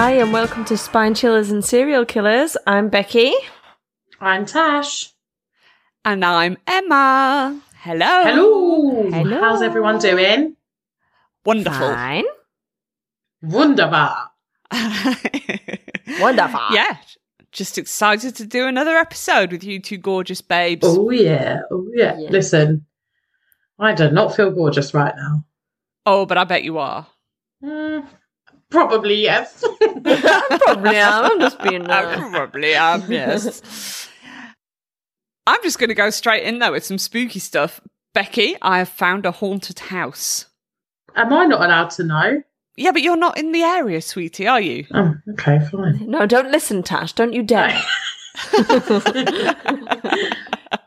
Hi, and welcome to Spine Chillers and Serial Killers. I'm Becky. I'm Tash. And I'm Emma. Hello. Hello. Hello. How's everyone doing? Wonderful. Fine. Wunderbar. Wonderful. Yeah. Just excited to do another episode with you two gorgeous babes. Oh, yeah. Oh, yeah. Yeah. Listen, I do not feel gorgeous right now. Oh, but I bet you are. Probably, yes. Probably am. I'm just being nice. I probably am, yes. I'm just going to go straight in, though, with some spooky stuff. Becky, I have found a haunted house. Am I not allowed to know? Yeah, but you're not in the area, sweetie, are you? Oh, okay, fine. No, don't listen, Tash. Don't you dare.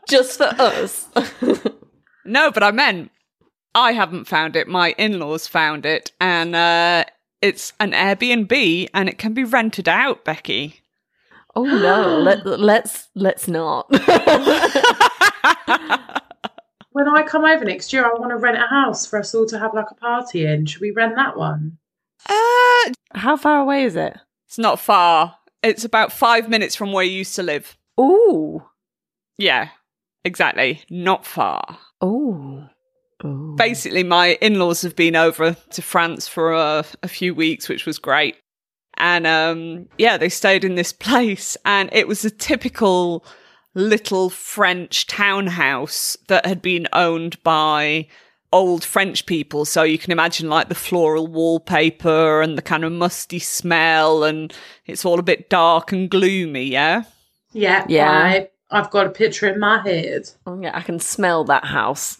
Just for us. No, but I meant I haven't found it. My in-laws found it, and it's an Airbnb, and it can be rented out, Becky. Oh no! Let's not. When I come over next year, I want to rent a house for us all to have like a party in. Should we rent that one? How far away is it? It's not far. It's about 5 minutes from where you used to live. Ooh. Yeah, exactly. Not far. Ooh. Ooh. Basically, my in-laws have been over to France for a few weeks, which was great. And yeah, they stayed in this place, and it was a typical little French townhouse that had been owned by old French people. So you can imagine like the floral wallpaper and the kind of musty smell, and it's all a bit dark and gloomy, yeah? Yeah, yeah. I've got a picture in my head. Oh, yeah, I can smell that house.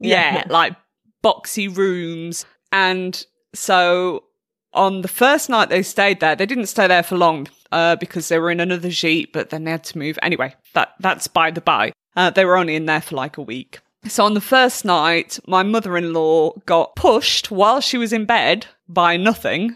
Yeah, like boxy rooms. And so on the first night they stayed there, they didn't stay there for long. Because they were in another Jeep, but then they had to move. Anyway, that's by the by. They were only in there for like a week. So on the first night, my mother-in-law got pushed while she was in bed by nothing,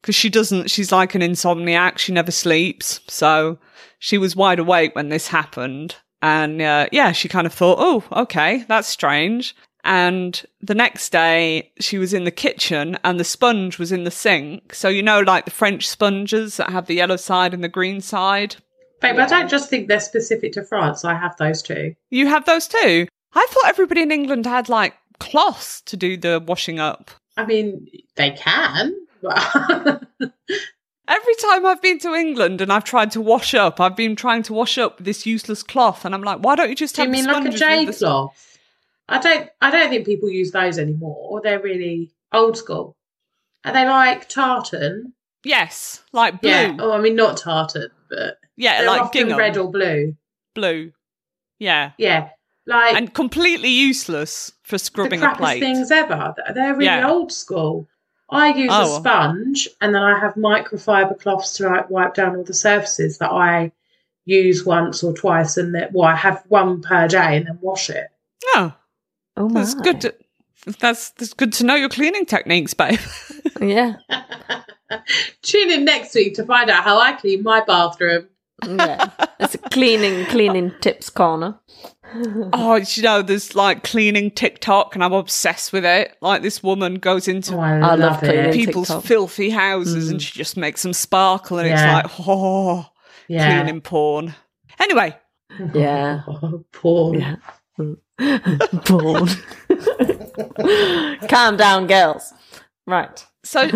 because she's like an insomniac. She never sleeps. So she was wide awake when this happened. And yeah, she kind of thought, oh, okay, that's strange. And the next day, she was in the kitchen and the sponge was in the sink. So, you know, like the French sponges that have the yellow side and the green side. Babe, yeah. I don't just think they're specific to France. I have those too. You have those too? I thought everybody in England had, like, cloths to do the washing up. I mean, they can. Every time I've been to England and I've tried to wash up, I've been trying to wash up with this useless cloth. And I'm like, why don't you just have the sponges? Do you mean like a jade cloth? I don't think people use those anymore. They're really old school. Are they like tartan? Yes, like blue. Yeah. Oh, I mean not tartan, but yeah, they're like often red or blue. Blue. Yeah. Yeah. Like and completely useless for scrubbing the crappiest a plate. Things ever. They're really old school. I use a sponge, and then I have microfiber cloths to like wipe down all the surfaces that I use once or twice, and that I have one per day, and then wash it. Oh. Oh my. That's good. That's good to know your cleaning techniques, babe. Yeah. Tune in next week to find out how I clean my bathroom. Yeah, it's a cleaning tips corner. Oh, you know, there's like cleaning TikTok, and I'm obsessed with it. Like this woman goes into I love cleaning people's TikTok. Filthy houses, and she just makes them sparkle, and it's like, oh, cleaning porn. Anyway. Yeah. Oh, porn. Yeah. Bored. Calm down, girls. Right. So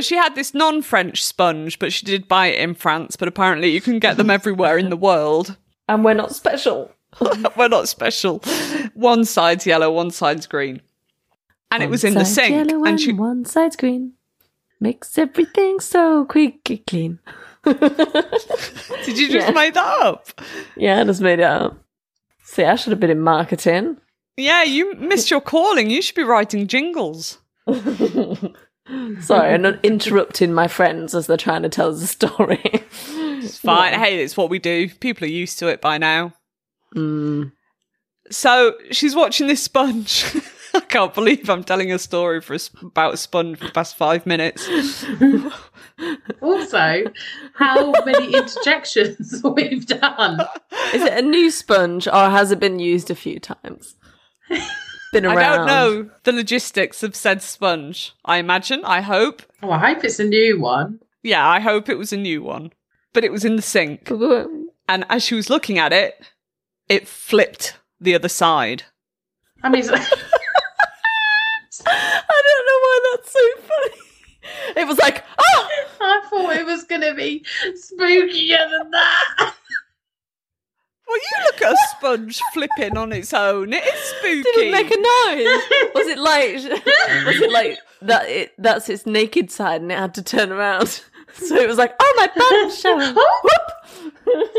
she had this non-French sponge, but she did buy it in France, but apparently you can get them everywhere in the world. And we're not special. We're not special. One side's yellow, one side's green. And it was in the sink. One side's green. Makes everything so quick and clean. Did you just make that up? Yeah, I just made it up. See, I should have been in marketing. Yeah, you missed your calling. You should be writing jingles. Sorry, I'm not interrupting my friends as they're trying to tell us a story. It's fine. Yeah. Hey, it's what we do. People are used to it by now. Mm. So she's watching this sponge. I can't believe I'm telling a story about a sponge for the past 5 minutes. Also, how many interjections we've done. Is it a new sponge or has it been used a few times? Been around. I don't know the logistics of said sponge. I imagine, I hope. Oh, I hope it's a new one. Yeah, I hope it was a new one. But it was in the sink. And as she was looking at it, it flipped the other side. I mean, I don't know why that's so funny. It was like, oh! I thought it was going to be spookier than that. Well, you look at a sponge flipping on its own. It is spooky. Did it make a noise? Was it like that? That's its naked side, and it had to turn around. So it was like, oh, my bunch! Whoop!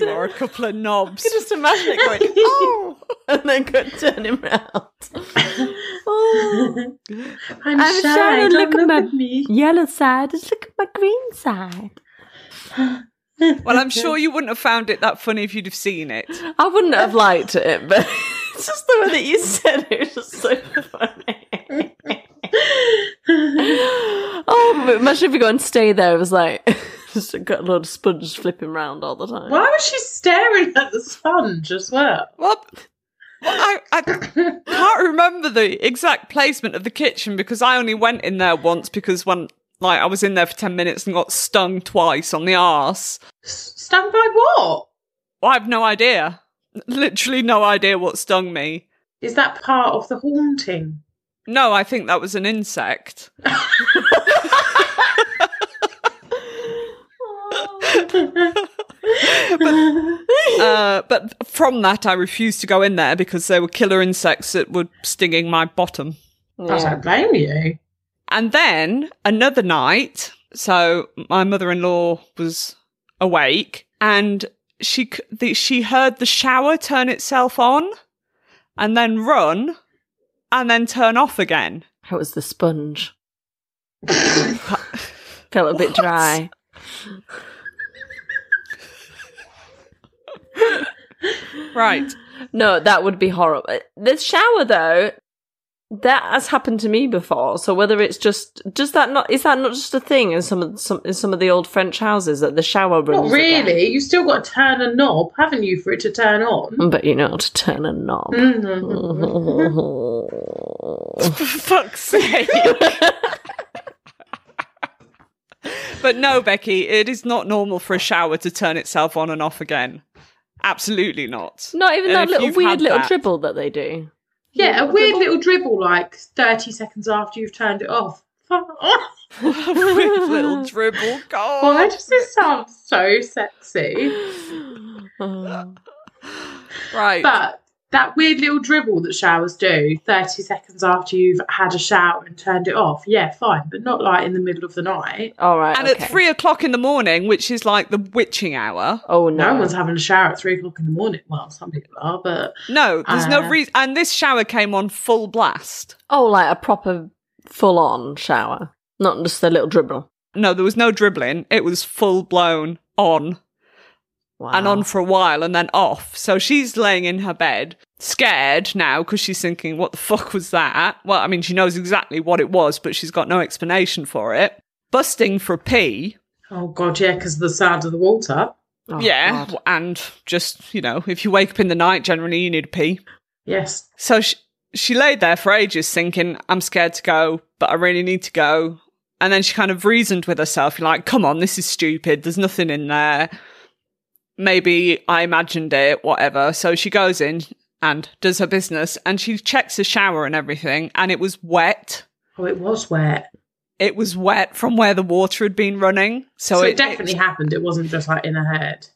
You are a couple of knobs. I could just imagine it going, oh, and then couldn't turn him around. Oh. I'm shy. Don't look at my yellow side. Just look at my green side. Well, I'm sure you wouldn't have found it that funny if you'd have seen it. I wouldn't have liked it, but it's just the way that you said it. It was just so funny. Oh, imagine if we go and stay there. It was like... Just got a lot of sponges flipping round all the time. Why was she staring at the sponge as well? Well, I can't remember the exact placement of the kitchen because I only went in there once because I was in there for 10 minutes and got stung twice on the arse. Stung by what? Well, I have no idea. Literally no idea what stung me. Is that part of the haunting? No, I think that was an insect. But from that I refused to go in there because there were killer insects that were stinging my bottom. Yeah. I don't blame you. And then another night, so my mother-in-law was awake and she heard the shower turn itself on and then run and then turn off again. It was the sponge. Felt a bit dry. Right. No, that would be horrible. The shower, though, that has happened to me before. So whether it's is that not just a thing in some of the old French houses that the shower runs? Not really. You still got to turn a knob, haven't you, for it to turn on? But you know how to turn a knob. Mm-hmm. For fuck's sake. But no, Becky, it is not normal for a shower to turn itself on and off again. Absolutely not. Not even that little weird little dribble that they do. Yeah, a weird little dribble like 30 seconds after you've turned it off. Weird little dribble. God. Why does this sound so sexy? Right. But that weird little dribble that showers do 30 seconds after you've had a shower and turned it off, yeah, fine, but not like in the middle of the night. All right. And okay. At 3 o'clock in the morning, which is like the witching hour. Oh, no. No one's having a shower at 3 o'clock in the morning. Well, some people are, but... No, there's no reason. And this shower came on full blast. Oh, like a proper full-on shower, not just a little dribble. No, there was no dribbling. It was full-blown on. Wow. And on for a while and then off. So she's laying in her bed, scared now because she's thinking, what the fuck was that? Well, I mean, she knows exactly what it was, but she's got no explanation for it. Busting for a pee. Oh, God, yeah, because of the sound of the water. Oh, yeah, God. And just, you know, if you wake up in the night, generally you need a pee. Yes. So she laid there for ages thinking, I'm scared to go, but I really need to go. And then she kind of reasoned with herself, like, come on, this is stupid. There's nothing in there. Maybe I imagined it, whatever. So she goes in and does her business and she checks the shower and everything and it was wet. Oh, it was wet. It was wet from where the water had been running. So it definitely happened. It wasn't just like in her head.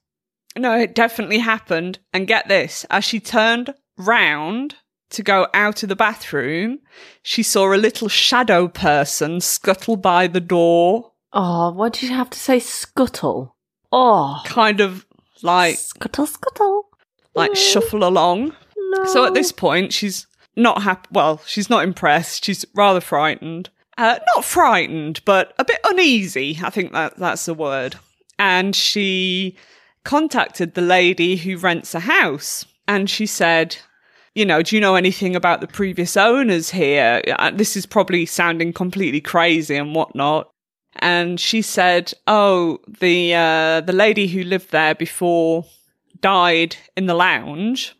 No, it definitely happened. And get this, as she turned round to go out of the bathroom, she saw a little shadow person scuttle by the door. Oh, what did you have to say? Scuttle? Oh. Kind of... Like, scuttle, scuttle. Like, no. Shuffle along. No. So at this point, she's not happy. Well, she's not impressed. She's rather frightened. Not frightened, but a bit uneasy. I think that's the word. And she contacted the lady who rents a house. And she said, you know, do you know anything about the previous owners here? This is probably sounding completely crazy and whatnot. And she said, oh, the lady who lived there before died in the lounge.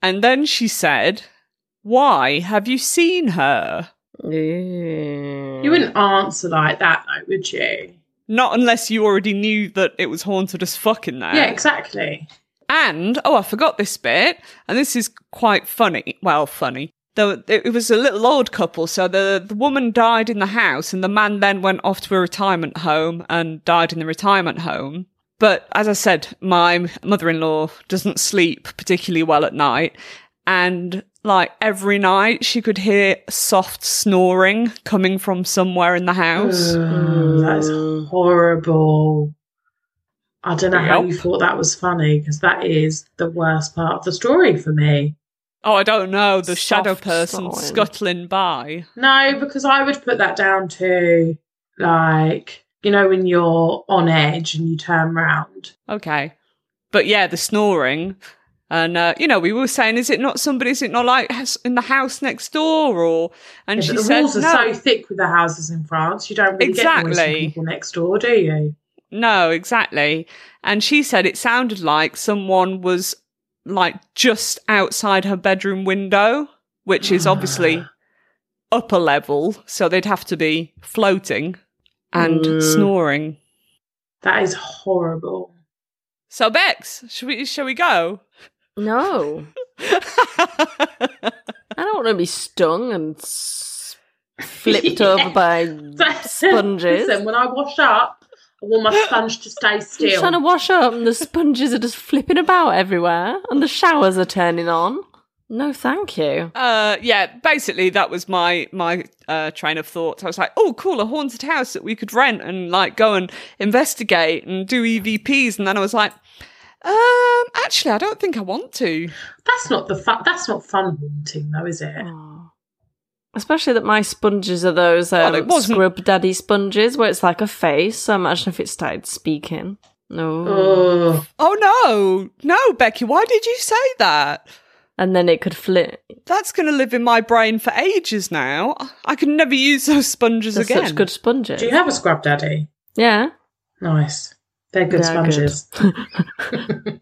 And then she said, why have you seen her? Mm. You wouldn't answer like that, though, would you? Not unless you already knew that it was haunted as fuck in there. Yeah, exactly. And, oh, I forgot this bit, and this is quite funny. Well, funny. It was a little old couple, so the woman died in the house, and the man then went off to a retirement home and died in the retirement home. But as I said, my mother-in-law doesn't sleep particularly well at night, and like every night she could hear soft snoring coming from somewhere in the house. That's horrible. I don't know how you thought that was funny, because that is the worst part of the story for me. Oh, I don't know. The soft shadow person snoring. Scuttling by. No, because I would put that down to, like, you know, when you're on edge and you turn round. Okay. But yeah, the snoring. And, you know, we were saying, is it not like in the house next door? Or, and she said, no. The walls are so thick with the houses in France, you don't really get noise from people next door, do you? No, exactly. And she said it sounded like someone was like just outside her bedroom window, which is obviously upper level, so they'd have to be floating and snoring. That is horrible. So Bex, shall we go? No. I don't want to be stung and flipped over by sponges. Listen, when I wash up, I want my sponge to stay still. I'm trying to wash up and the sponges are just flipping about everywhere and the showers are turning on. No, thank you. Yeah, basically that was my train of thought. I was like, oh, cool, a haunted house that we could rent and like go and investigate and do EVPs. And then I was like, actually, I don't think I want to. That's not fun haunting, though, is it? Oh. Especially that my sponges are those Scrub Daddy sponges where it's like a face. So imagine if it started speaking. No. Oh. Oh, no. No, Becky, why did you say that? And then it could flip. That's going to live in my brain for ages now. I could never use those sponges again. Such good sponges. Do you have a Scrub Daddy? Yeah. Nice. They're good sponges. Good.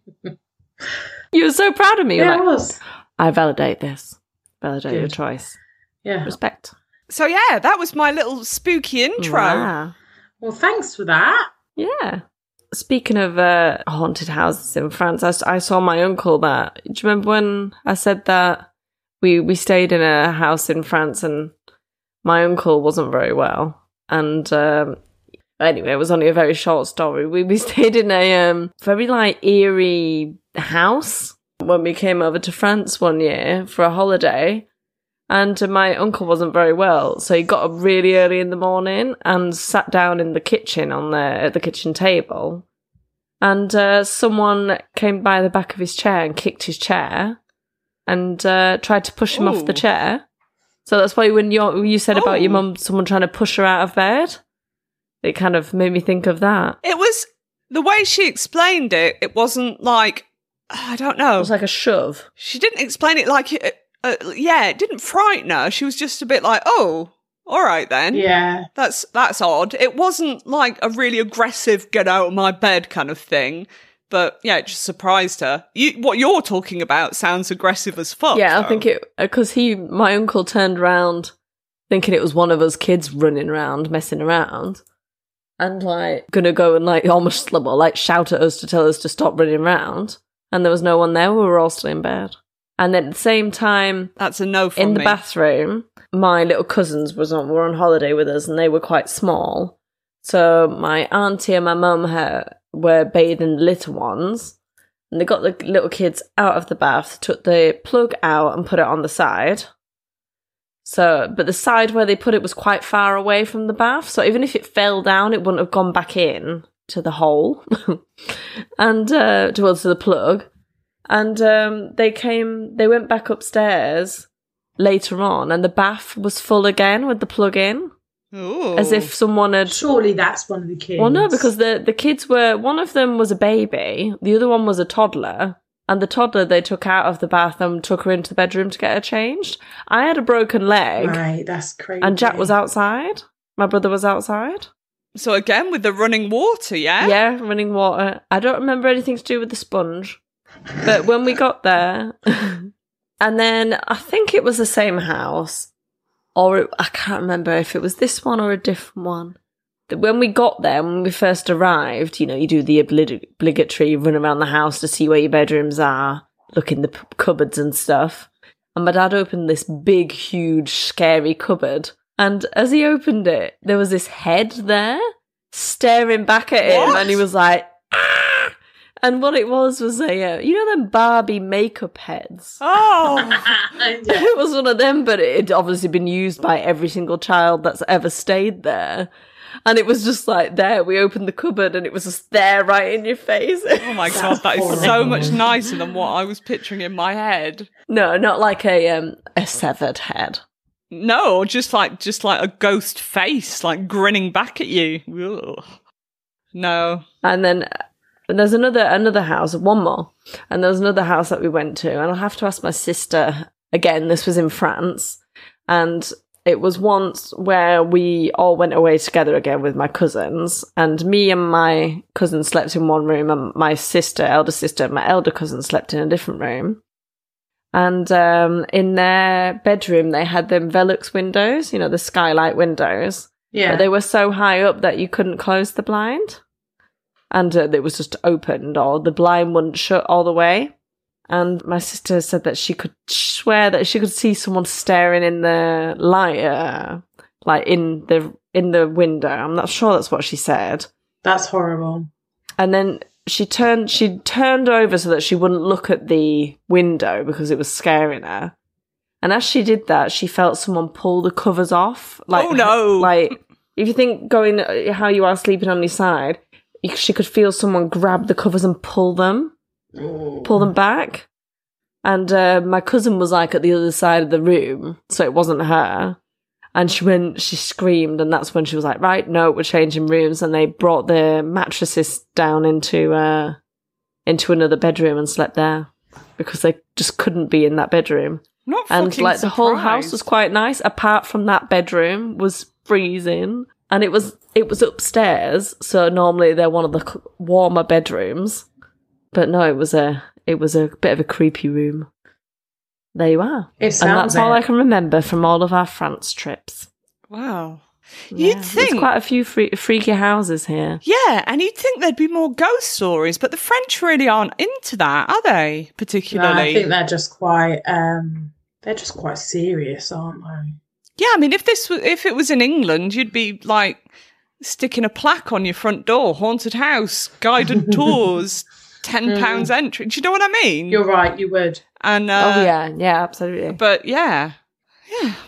You were so proud of me. Yeah, like, I was. I validate this. Validate your choice. Yeah. Respect. So, yeah, that was my little spooky intro. Wow. Well, thanks for that. Yeah. Speaking of haunted houses in France, I saw my uncle that. Do you remember when I said that we stayed in a house in France and my uncle wasn't very well? And anyway, it was only a very short story. We stayed in a very like eerie house when we came over to France one year for a holiday. And my uncle wasn't very well, so he got up really early in the morning and sat down in the kitchen at the kitchen table. And someone came by the back of his chair and kicked his chair and tried to push him off the chair. So that's why when you said about your mum, someone trying to push her out of bed, it kind of made me think of that. It was, the way she explained it, it wasn't like, I don't know. It was like a shove. She didn't explain it like it. Yeah, it didn't frighten her. She was just a bit like, oh, all right then. Yeah. That's odd. It wasn't like a really aggressive get out of my bed kind of thing. But yeah, it just surprised her. What you're talking about sounds aggressive as fuck. Yeah, though. I think it, because my uncle turned around thinking it was one of us kids running around, messing around. And like, gonna go and like almost like shout at us to tell us to stop running around. And there was no one there. We were all still in bed. And then at the same time, that's a no from me. The bathroom, my little cousins were on holiday with us and they were quite small. So my auntie and my mum were bathing the little ones and they got the little kids out of the bath, took the plug out and put it on the side. So, but the side where they put it was quite far away from the bath. So even if it fell down, it wouldn't have gone back in to the hole and towards the plug. And they went back upstairs later on and the bath was full again with the plug in. Ooh. As if someone had... Surely that's one of the kids. Well, no, because the kids were... One of them was a baby, the other one was a toddler, and the toddler they took out of the bath and took her into the bedroom to get her changed. I had a broken leg. Right, that's crazy. And Jack was outside. My brother was outside. So again, with the running water, yeah? Yeah, running water. I don't remember anything to do with the sponge. But when we got there, and then I think it was the same house, or I can't remember if it was this one or a different one. When we got there, when we first arrived, you know, you do the obligatory run around the house to see where your bedrooms are, look in the cupboards and stuff. And my dad opened this big, huge, scary cupboard. And as he opened it, there was this head there staring back at him. What? And he was like, ah! And what it was a, you know, them Barbie makeup heads. Oh! Yeah. It was one of them, but it had obviously been used by every single child that's ever stayed there. And it was just like, there, we opened the cupboard and it was just there right in your face. Oh my God, that is so much nicer than what I was picturing in my head. No, not like a severed head. No, just like a ghost face, like grinning back at you. Ugh. No. And then there's another house, one more. And there was another house that we went to. And I'll have to ask my sister, again, this was in France. And it was once where we all went away together again with my cousins, and me and my cousin slept in one room, and my elder sister, and my elder cousin slept in a different room. And in their bedroom, they had them Velux windows, you know, the skylight windows. Yeah. But they were so high up that you couldn't close the blind, and it was just opened, or the blind wouldn't shut all the way. And my sister said that she could swear that she could see someone staring in the light, like in the window. I'm not sure that's what she said. That's horrible. And then she turned over so that she wouldn't look at the window because it was scaring her. And as she did that, she felt someone pull the covers off. Like, oh no! Like if you think going how you are sleeping on your side, she could feel someone grab the covers and pull them back. And my cousin was like at the other side of the room, so it wasn't her. And she screamed, and that's when she was like, right, no, we're changing rooms. And they brought the mattresses down into another bedroom and slept there because they just couldn't be in that bedroom. Not fucking surprised. And like the whole house was quite nice apart from that bedroom was freezing, and it was upstairs, so normally they're one of the warmer bedrooms. But no, it was a bit of a creepy room. There you are. All I can remember from all of our France trips. Wow. Yeah, you'd think there's quite a few freaky houses here. Yeah, and you'd think there'd be more ghost stories, but the French really aren't into that, are they? Particularly, no, I think they're just quite serious, aren't they? Yeah, I mean, if it was in England, you'd be like sticking a plaque on your front door, haunted house, guided tours. £10 entry. Do you know what I mean? You're right, you would. And yeah, absolutely. But yeah.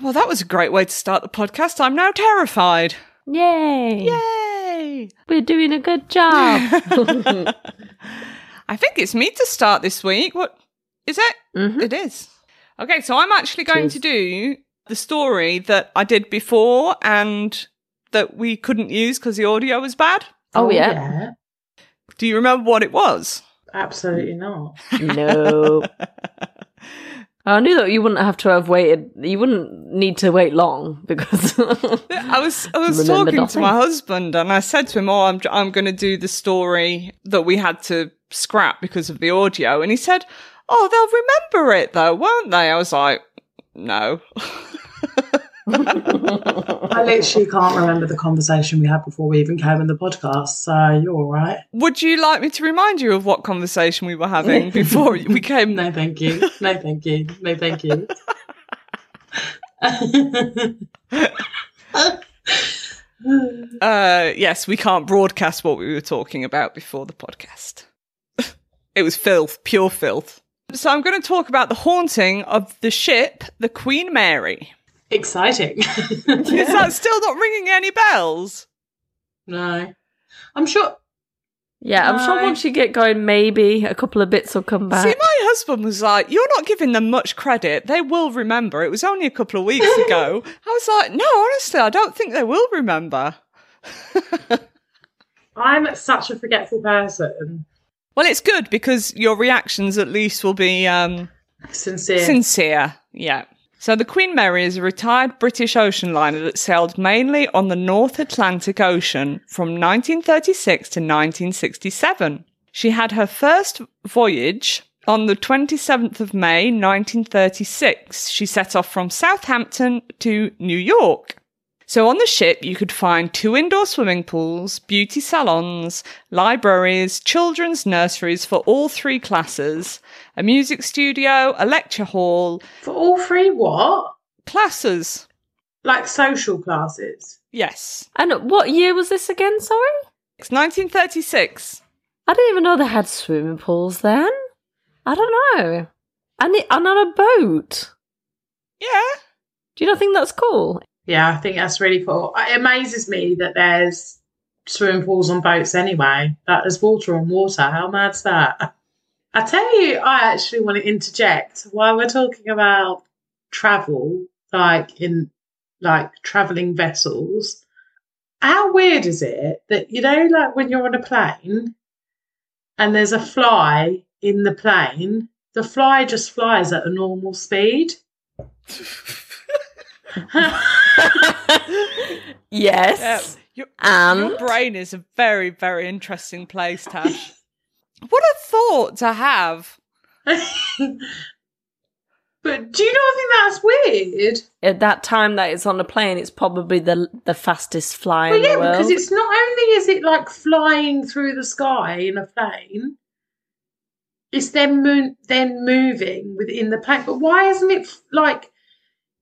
Well, that was a great way to start the podcast. I'm now terrified. Yay! We're doing a good job. I think it's me to start this week. What is it? Mm-hmm. It is. Okay, so I'm actually going to do the story that I did before and that we couldn't use because the audio was bad. Oh yeah. Do you remember what it was? Absolutely not. No. I knew that you wouldn't have to have waited. You wouldn't need to wait long because I was talking to my husband and I said to him, "Oh, I'm going to do the story that we had to scrap because of the audio." And he said, "Oh, they'll remember it though, won't they?" I was like, "No." I literally can't remember the conversation we had before we even came in the podcast, so you're all right. Would you like me to remind you of what conversation we were having before we came? No, thank you. No, thank you. No, thank you. Yes, we can't broadcast what we were talking about before the podcast. It was filth, pure filth. So I'm going to talk about the haunting of the ship, the Queen Mary. Exciting. Yeah. Is that still not ringing any bells? No. I'm sure... Yeah, no. I'm sure once you get going, maybe a couple of bits will come back. See, my husband was like, "You're not giving them much credit. They will remember. It was only a couple of weeks ago." I was like, "No, honestly, I don't think they will remember." I'm such a forgetful person. Well, it's good because your reactions at least will be... Sincere, yeah. So the Queen Mary is a retired British ocean liner that sailed mainly on the North Atlantic Ocean from 1936 to 1967. She had her first voyage On the 27th of May, 1936, she set off from Southampton to New York. So on the ship, you could find 2 indoor swimming pools, beauty salons, libraries, children's nurseries for all 3 classes, a music studio, a lecture hall. For all 3 what? Classes. Like social classes? Yes. And what year was this again, sorry? It's 1936. I didn't even know they had swimming pools then. I don't know. And on a boat. Yeah. Do you not think that's cool? Yeah, I think that's really cool. It amazes me that there's swimming pools on boats anyway. Like, there's water on water. How mad's that? I tell you, I actually want to interject. While we're talking about travel, like travelling vessels, how weird is it that, you know, like when you're on a plane and there's a fly in the plane, the fly just flies at a normal speed? Yes. Your brain is a very, very interesting place, Tash. What a thought to have. But do you not think that's weird? At that time that it's on a plane, it's probably the fastest fly in the world. Because it's not only is it like flying through the sky in a plane, it's then moving within the plane. But why isn't it like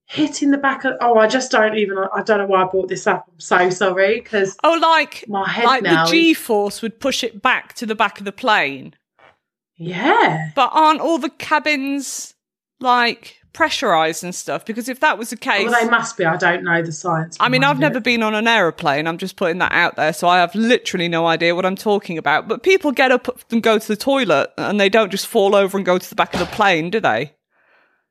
hitting the back of... Oh, I don't know why I brought this up. I'm so sorry, because... Oh, like, my head like now the G-force would push it back to the back of the plane. Yeah. But aren't all the cabins... like pressurised and stuff, because if that was the case... Well, they must be. I don't know the science. I mean, I've never been on an aeroplane. I'm just putting that out there, so I have literally no idea what I'm talking about. But people get up and go to the toilet, and they don't just fall over and go to the back of the plane, do they?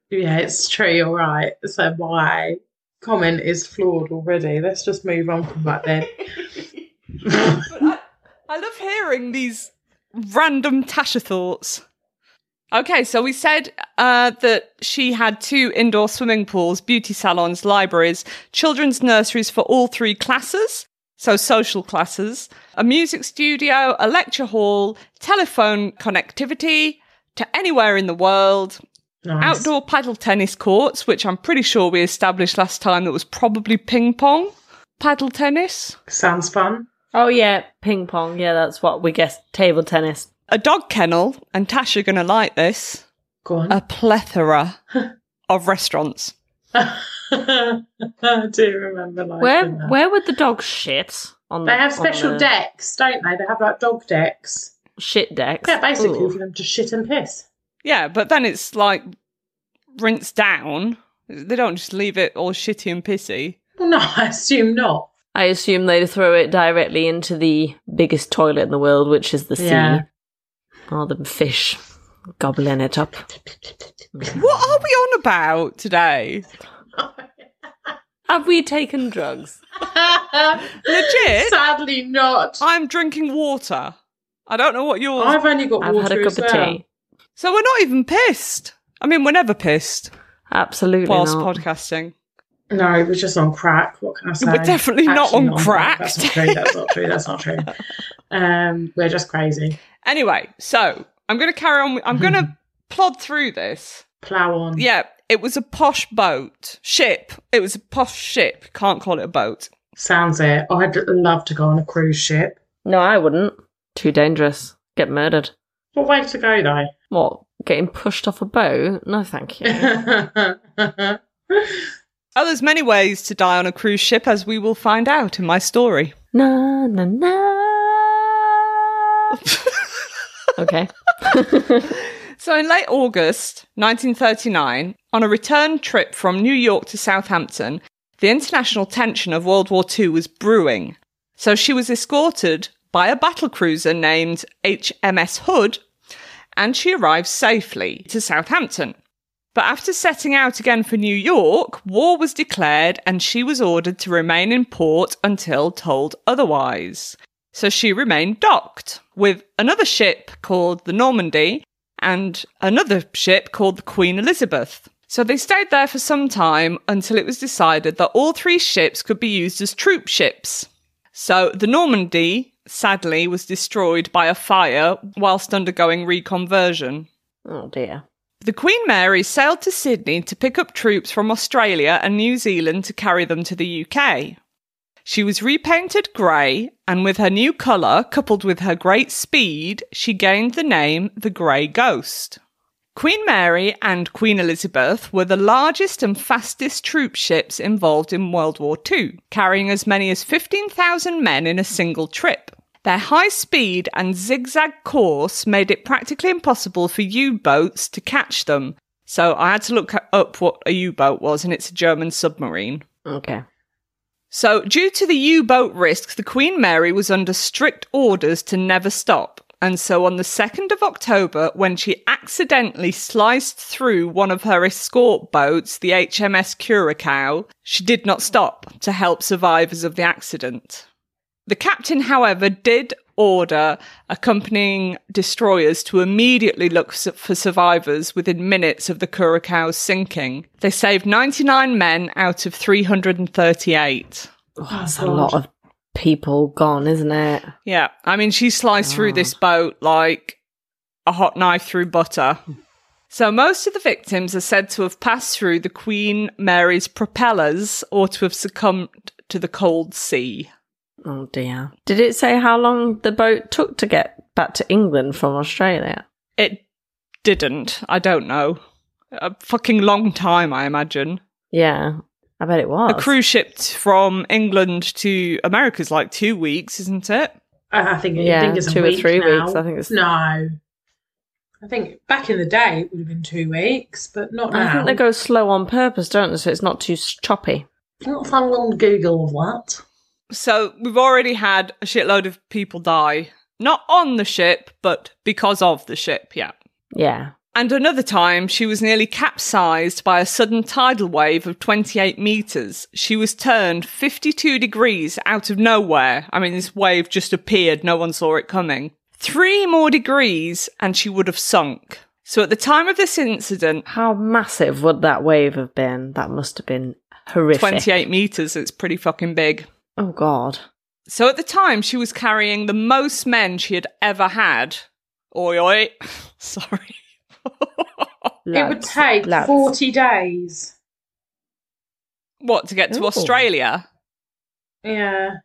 Yeah, it's true. You're right. So my comment is flawed already. Let's just move on from that then. I love hearing these random Tasha thoughts. Okay, so we said that she had 2 indoor swimming pools, beauty salons, libraries, children's nurseries for all 3 classes, so social classes, a music studio, a lecture hall, telephone connectivity to anywhere in the world, nice. Outdoor paddle tennis courts, which I'm pretty sure we established last time that was probably ping pong, paddle tennis. Sounds fun. Oh, yeah, ping pong. Yeah, that's what we guessed, table tennis. A dog kennel, and Tasha going to like this, go on. A plethora of restaurants. I do remember like that. Where would the dogs shit? They have special decks, don't they? They have like dog decks. Shit decks. Yeah, basically for them to shit and piss. Yeah, but then it's like rinsed down. They don't just leave it all shitty and pissy. Well, no, I assume not. I assume they throw it directly into the biggest toilet in the world, which is the sea. Yeah. Oh, the fish gobbling it up. What are we on about today? Have we taken drugs? Legit? Sadly not. I'm drinking water. I don't know what yours... I've only got water. I've had a cup of tea. So we're not even pissed. I mean, we're never pissed. Absolutely whilst not. Whilst podcasting. No, we're just on crack. What can I say? We're definitely not on crack. That's not true. That's not true. That's not true. We're just crazy. Anyway, so I'm going to carry on. I'm going to plod through this. Plough on. Yeah, it was a posh boat. Ship. It was a posh ship. Can't call it a boat. Sounds it. I'd love to go on a cruise ship. No, I wouldn't. Too dangerous. Get murdered. What way to go, though? What? Getting pushed off a boat? No, thank you. Oh, there's many ways to die on a cruise ship, as we will find out in my story. Na, na, na. Okay. So in late August 1939, on a return trip from New York to Southampton, the international tension of World War II was brewing. So she was escorted by a battle cruiser named HMS Hood, and she arrived safely to Southampton. But after setting out again for New York, war was declared and she was ordered to remain in port until told otherwise. So she remained docked with another ship called the Normandie and another ship called the Queen Elizabeth. So they stayed there for some time until it was decided that all 3 ships could be used as troop ships. So the Normandie, sadly, was destroyed by a fire whilst undergoing reconversion. Oh, dear. The Queen Mary sailed to Sydney to pick up troops from Australia and New Zealand to carry them to the UK. She was repainted grey, and with her new colour, coupled with her great speed, she gained the name the Grey Ghost. Queen Mary and Queen Elizabeth were the largest and fastest troop ships involved in World War II, carrying as many as 15,000 men in a single trip. Their high speed and zigzag course made it practically impossible for U-boats to catch them. So I had to look up what a U-boat was, and it's a German submarine. Okay. So due to the U-boat risks, the Queen Mary was under strict orders to never stop. And so on the 2nd of October, when she accidentally sliced through one of her escort boats, the HMS Curaçao, she did not stop to help survivors of the accident. The captain, however, did order accompanying destroyers to immediately look for survivors within minutes of the Curaçao's sinking. They saved 99 men out of 338. Oh, that's a lot of people gone, isn't it? Yeah. I mean, she sliced through this boat like a hot knife through butter. So most of the victims are said to have passed through the Queen Mary's propellers or to have succumbed to the cold sea. Oh, dear. Did it say how long the boat took to get back to England from Australia? It didn't. I don't know. A fucking long time, I imagine. Yeah, I bet it was. A cruise ship from England to America is like 2 weeks, isn't it? I think it's 2 or 3 weeks. I think it's no. I think back in the day it would have been 2 weeks, but not now. I think they go slow on purpose, don't they? So it's not too choppy. Not a long Google of that. So we've already had a shitload of people die, not on the ship, but because of the ship, yeah. Yeah. And another time, she was nearly capsized by a sudden tidal wave of 28 metres. She was turned 52 degrees out of nowhere. I mean, this wave just appeared. No one saw it coming. 3 more degrees and she would have sunk. So at the time of this incident... How massive would that wave have been? That must have been horrific. 28 metres, it's pretty fucking big. Oh, God. So at the time, she was carrying the most men she had ever had. Oi, oi. Sorry. Lads, it would take 40 days. What, to get to Australia? Yeah.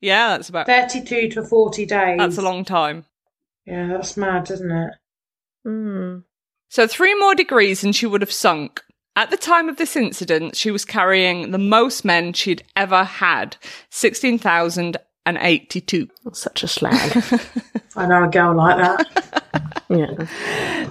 Yeah, that's about... 32 to 40 days. That's a long time. Yeah, that's mad, isn't it? Mm. So 3 more degrees and she would have sunk. At the time of this incident, she was carrying the most men she'd ever had, 16,082. Such a slag. I know a girl like that. Yeah.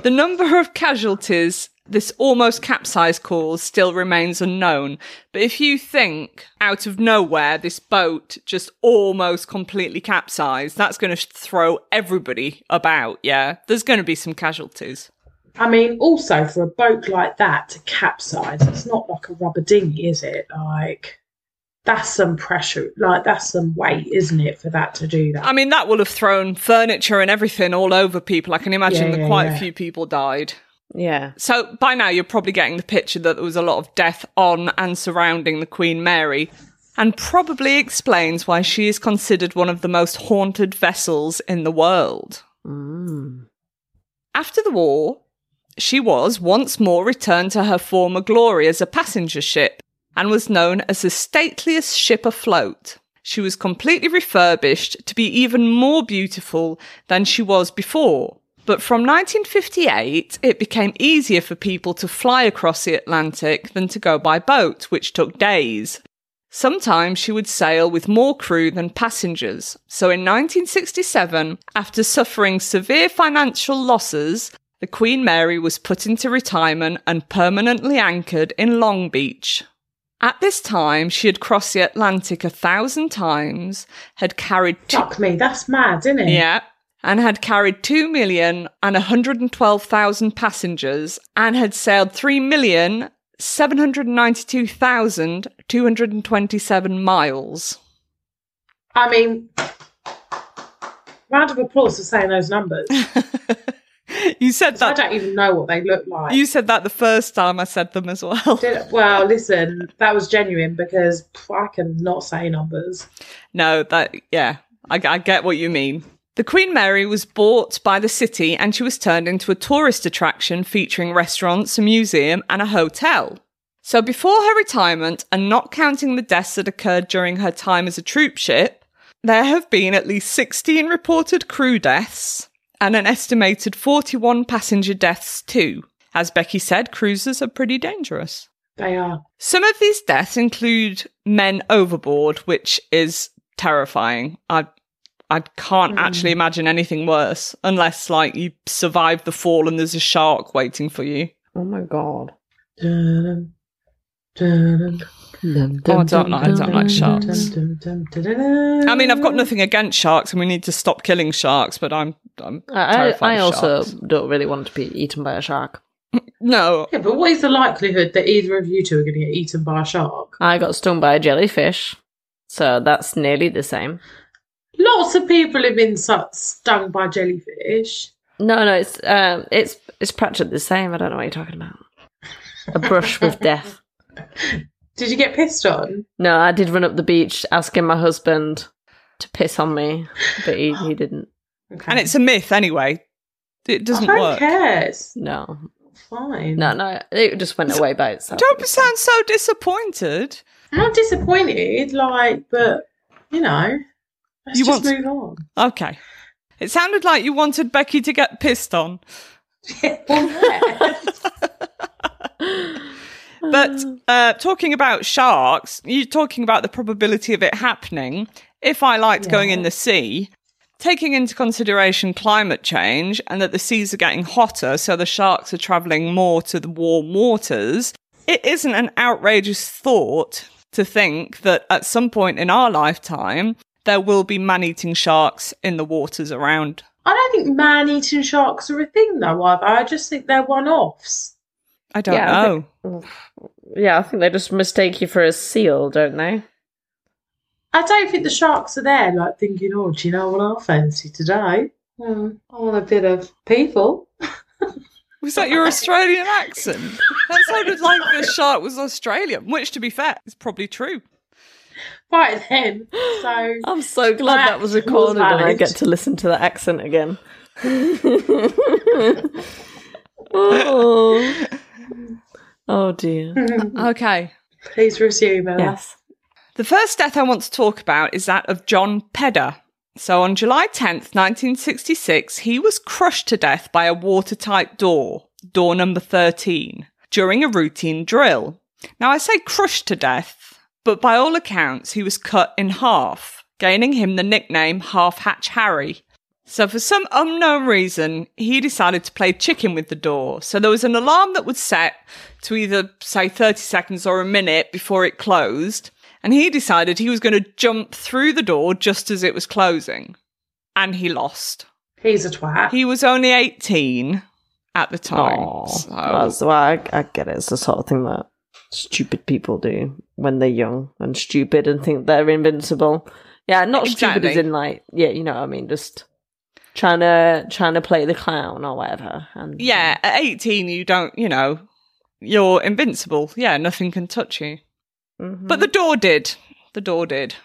The number of casualties this almost capsized caused still remains unknown. But if you think, out of nowhere, this boat just almost completely capsized, that's going to throw everybody about, yeah? There's going to be some casualties. I mean, also, for a boat like that to capsize, it's not like a rubber dinghy, is it? Like, that's some pressure. Like, that's some weight, isn't it, for that to do that? I mean, that will have thrown furniture and everything all over people. I can imagine that quite a few people died. Yeah. So, by now, you're probably getting the picture that there was a lot of death on and surrounding the Queen Mary, and probably explains why she is considered one of the most haunted vessels in the world. Mm. After the war... She was once more returned to her former glory as a passenger ship and was known as the stateliest ship afloat. She was completely refurbished to be even more beautiful than she was before. But from 1958, it became easier for people to fly across the Atlantic than to go by boat, which took days. Sometimes she would sail with more crew than passengers. So in 1967, after suffering severe financial losses, the Queen Mary was put into retirement and permanently anchored in Long Beach. At this time, she had crossed the Atlantic 1,000 times, had carried... Fuck me, that's mad, isn't it? Yeah, and had carried 2,112,000 passengers and had sailed 3,792,227 miles. I mean, round of applause for saying those numbers. You said that. I don't even know what they look like. You said that the first time I said them as well. Well, listen, that was genuine because I can not say numbers. No, I get what you mean. The Queen Mary was bought by the city and she was turned into a tourist attraction featuring restaurants, a museum and a hotel. So before her retirement, and not counting the deaths that occurred during her time as a troopship, there have been at least 16 reported crew deaths and an estimated 41 passenger deaths too. As Becky said, cruisers are pretty dangerous. They are. Some of these deaths include men overboard, which is terrifying. I can't actually imagine anything worse, unless, like, you survive the fall and there's a shark waiting for you. Oh, my God. Dun, dun, dun, dun, oh, I don't like sharks. Dun, dun, dun, dun, dun. I mean, I've got nothing against sharks, and we need to stop killing sharks, but I'm terrified of sharks. I also don't really want to be eaten by a shark. No. Yeah, but what is the likelihood that either of you two are going to get eaten by a shark? I got stung by a jellyfish, so that's nearly the same. Lots of people have been stung by jellyfish. No, it's practically the same. I don't know what you're talking about. A brush with death. Did you get pissed on? No, I did run up the beach asking my husband to piss on me, but he didn't. Okay. And it's a myth anyway. It doesn't work. Who cares? No. Fine. No, it just went away by itself. Don't sound so disappointed. I'm not disappointed, but, you know... Let's move on. Okay. It sounded like you wanted Becky to get pissed on. But talking about sharks, you're talking about the probability of it happening. If I liked going in the sea, taking into consideration climate change and that the seas are getting hotter, so the sharks are travelling more to the warm waters, it isn't an outrageous thought to think that at some point in our lifetime, there will be man-eating sharks in the waters around. I don't think man-eating sharks are a thing, though, either. I just think they're one-offs. I don't know. I think they just mistake you for a seal, don't they? I don't think the sharks are there, thinking, oh, do you know what I'll fancy today? I want a bit of people. Was that your Australian accent? That sounded like the shark was Australian, which, to be fair, is probably true. Right then, so I'm so glad that was recorded and I get to listen to that accent again. Oh dear. Okay. Please resume, Ella. Yes. The first death I want to talk about is that of John Pedder. So on July 10th, 1966, he was crushed to death by a watertight door number 13, during a routine drill. Now I say crushed to death, but by all accounts, he was cut in half, gaining him the nickname Half Hatch Harry. So for some unknown reason, he decided to play chicken with the door. So there was an alarm that would set to either, say, 30 seconds or a minute before it closed. And he decided he was going to jump through the door just as it was closing. And he lost. He's a twat. He was only 18 at the time. That's why I get it. It's the sort of thing that stupid people do when they're young and stupid and think they're invincible. Yeah, not exactly. Stupid as in you know what I mean, just trying to play the clown or whatever. And yeah, at 18 you don't, you're invincible. Yeah, nothing can touch you. Mm-hmm. But the door did.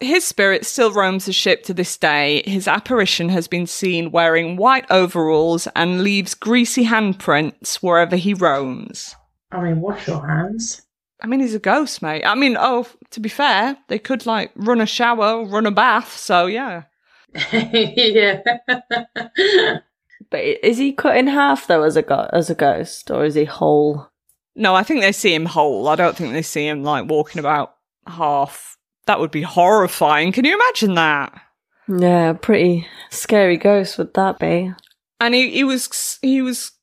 His spirit still roams the ship to this day. His apparition has been seen wearing white overalls and leaves greasy handprints wherever he roams. I mean, wash your hands. I mean, he's a ghost, mate. I mean, to be fair, they could, run a shower, run a bath, so, yeah. Yeah. But is he cut in half, though, as a ghost, or is he whole? No, I think they see him whole. I don't think they see him, walking about half. That would be horrifying. Can you imagine that? Yeah, pretty scary ghost would that be. And he was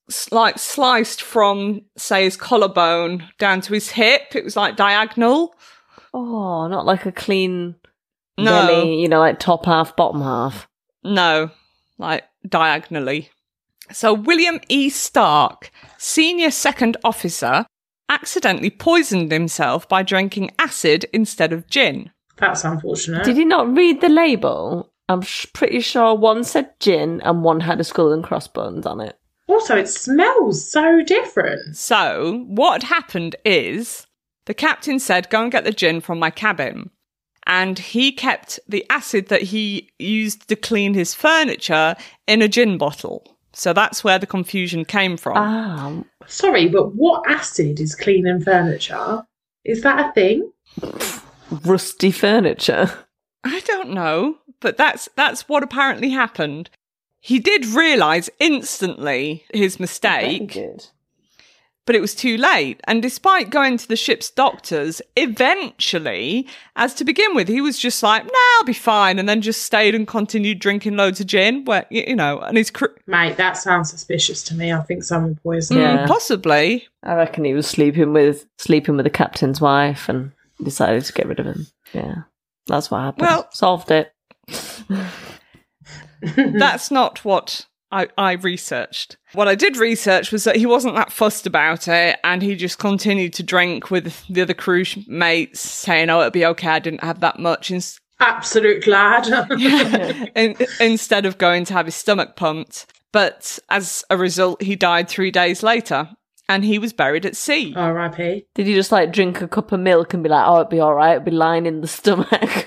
sliced from, say, his collarbone down to his hip. It was diagonal. Oh, not a clean belly, top half, bottom half. No, diagonally. So William E. Stark, senior second officer, accidentally poisoned himself by drinking acid instead of gin. That's unfortunate. Did he not read the label? I'm pretty sure one said gin and one had a skull and crossbones on it. Also, it smells so different. So, what happened is, the captain said, go and get the gin from my cabin. and he kept the acid that he used to clean his furniture in a gin bottle. So that's where the confusion came from. Sorry, but what acid is cleaning furniture? Is that a thing? Rusty furniture. I don't know, but that's what apparently happened. He did realise instantly his mistake, but it was too late. And despite going to the ship's doctors, eventually, as to begin with, he was just like, "Nah, I'll be fine," and then just stayed and continued drinking loads of gin. Where and his mate, that sounds suspicious to me. I think someone poisoned him. Yeah. Possibly. I reckon he was sleeping with the captain's wife and decided to get rid of him. Yeah, that's what happened. Well, solved it. That's not what I researched. What I did research was that he wasn't that fussed about it, and he just continued to drink with the other crew mates, saying, "Oh, it'll be okay, I didn't have that much." Absolute lad. Yeah. Instead of going to have his stomach pumped. But as a result, he died 3 days later, and he was buried at sea. R.I.P. Did he just, drink a cup of milk and be like, "Oh, it'll be all right, it'll be lying in the stomach"?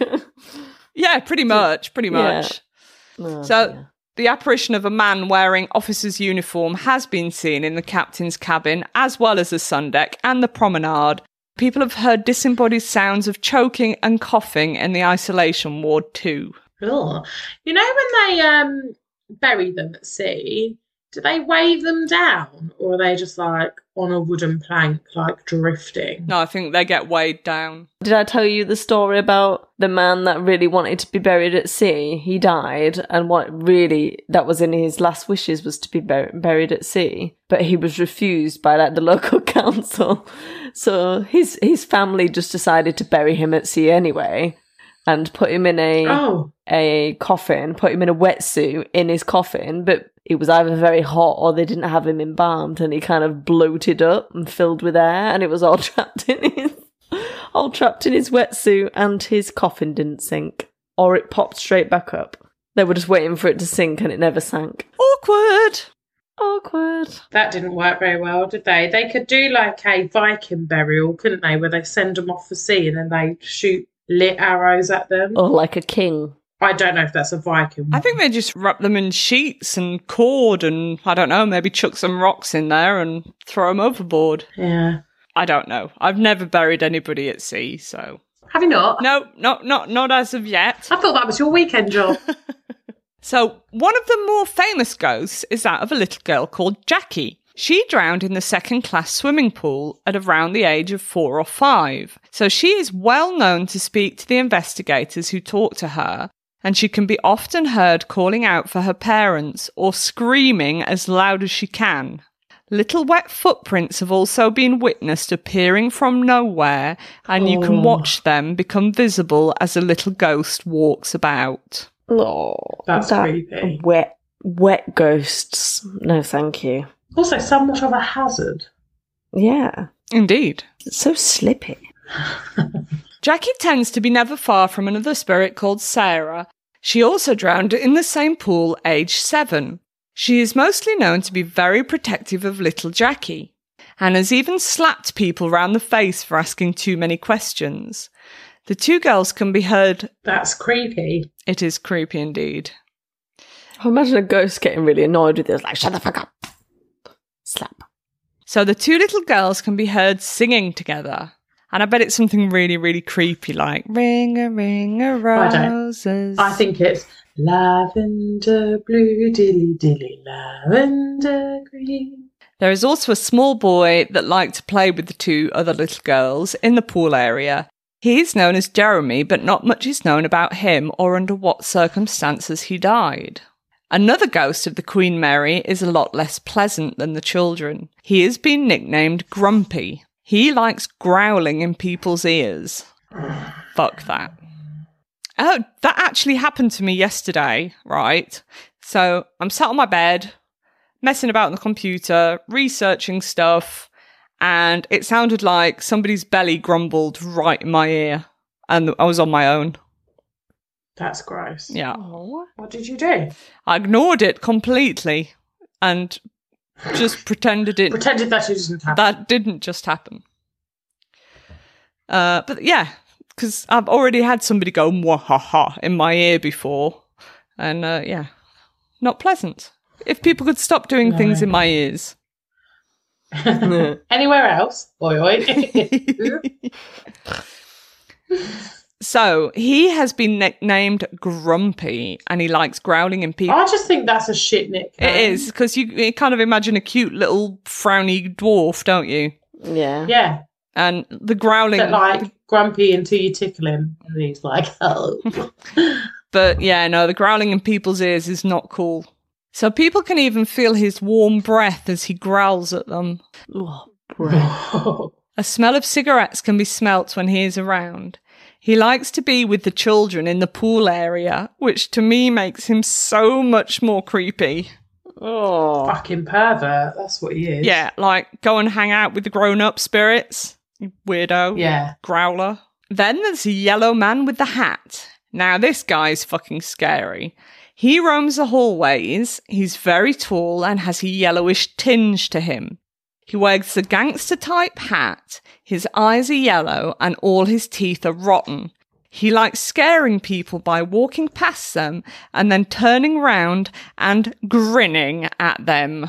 Yeah, pretty much. Yeah. The apparition of a man wearing officer's uniform has been seen in the captain's cabin, as well as the sun deck and the promenade. People have heard disembodied sounds of choking and coughing in the isolation ward too. Oh. You know when they bury them at sea, do they weigh them down, or are they just on a wooden plank, drifting? No, I think they get weighed down. Did I tell you the story about the man that really wanted to be buried at sea? He died, and that was in his last wishes was to be buried at sea. But he was refused by the local council. So his family just decided to bury him at sea anyway, and put him in a coffin, put him in a wetsuit in his coffin, but it was either very hot or they didn't have him embalmed, and he kind of bloated up and filled with air, and it was all trapped in his wetsuit, and his coffin didn't sink, or it popped straight back up. They were just waiting for it to sink, and it never sank. Awkward. That didn't work very well, did they? They could do a Viking burial, couldn't they, where they send them off for sea and then they shoot lit arrows at them. Or a king. I don't know if that's a Viking one. I think they just wrap them in sheets and cord and, I don't know, maybe chuck some rocks in there and throw them overboard. Yeah. I don't know. I've never buried anybody at sea, so... Have you not? No, not as of yet. I thought that was your weekend job. So, one of the more famous ghosts is that of a little girl called Jackie. She drowned in the second-class swimming pool at around the age of 4 or 5. So, she is well known to speak to the investigators who talk to her, and she can be often heard calling out for her parents or screaming as loud as she can. Little wet footprints have also been witnessed appearing from nowhere, and you can watch them become visible as a little ghost walks about. Oh, that's creepy. Wet ghosts. No, thank you. Also, somewhat of a hazard. Yeah. Indeed. It's so slippy. Jackie tends to be never far from another spirit called Sarah. She also drowned in the same pool, aged 7. She is mostly known to be very protective of little Jackie, and has even slapped people round the face for asking too many questions. The two girls can be heard... That's creepy. It is creepy indeed. I imagine a ghost getting really annoyed with this, "Shut the fuck up!" Slap. So the two little girls can be heard singing together. And I bet it's something really, really creepy, like ring a roses. I think it's lavender blue, dilly dilly, lavender green. There is also a small boy that liked to play with the two other little girls in the pool area. He is known as Jeremy, but not much is known about him or under what circumstances he died. Another ghost of the Queen Mary is a lot less pleasant than the children. He has been nicknamed Grumpy. He likes growling in people's ears. Fuck that. Oh, that actually happened to me yesterday, right? So I'm sat on my bed, messing about on the computer, researching stuff, and it sounded like somebody's belly grumbled right in my ear, and I was on my own. That's gross. Yeah. Oh, what did you do? I ignored it completely and... just pretended that didn't happen. But yeah, because I've already had somebody go mwahaha in my ear before, and yeah, not pleasant. If people could stop doing things in my ears. Anywhere else? Oi, oi. So he has been nicknamed Grumpy, and he likes growling in people. I just think that's a shit nickname. It is, because you kind of imagine a cute little frowny dwarf, don't you? Yeah. Yeah. And the growling. But like grumpy until you tickle him, and he's like, oh. But yeah, no, the growling in people's ears is not cool. So people can even feel his warm breath as he growls at them. Oh, breath. A smell of cigarettes can be smelt when he is around. He likes to be with the children in the pool area, which to me makes him so much more creepy. Oh, fucking pervert. That's what he is. Yeah, like go and hang out with the grown-up spirits. Weirdo. Yeah. Growler. Then there's a yellow man with the hat. Now this guy's fucking scary. He roams the hallways, he's very tall and has a yellowish tinge to him. He wears a gangster-type hat, his eyes are yellow and all his teeth are rotten. He likes scaring people by walking past them and then turning round and grinning at them.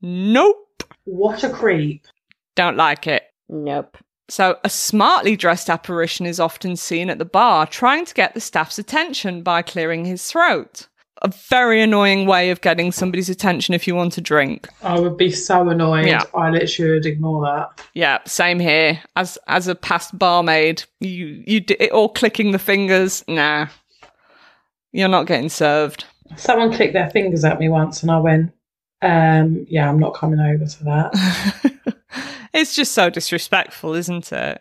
Nope. What a creep. Don't like it. Nope. So a smartly dressed apparition is often seen at the bar trying to get the staff's attention by clearing his throat. A very annoying way of getting somebody's attention if you want a drink. I would be so annoyed. Yeah. I literally would ignore that. Yeah, same here. As a past barmaid, you did it all clicking the fingers. Nah, you're not getting served. Someone clicked their fingers at me once and I went, yeah, I'm not coming over to that. It's just so disrespectful, isn't it?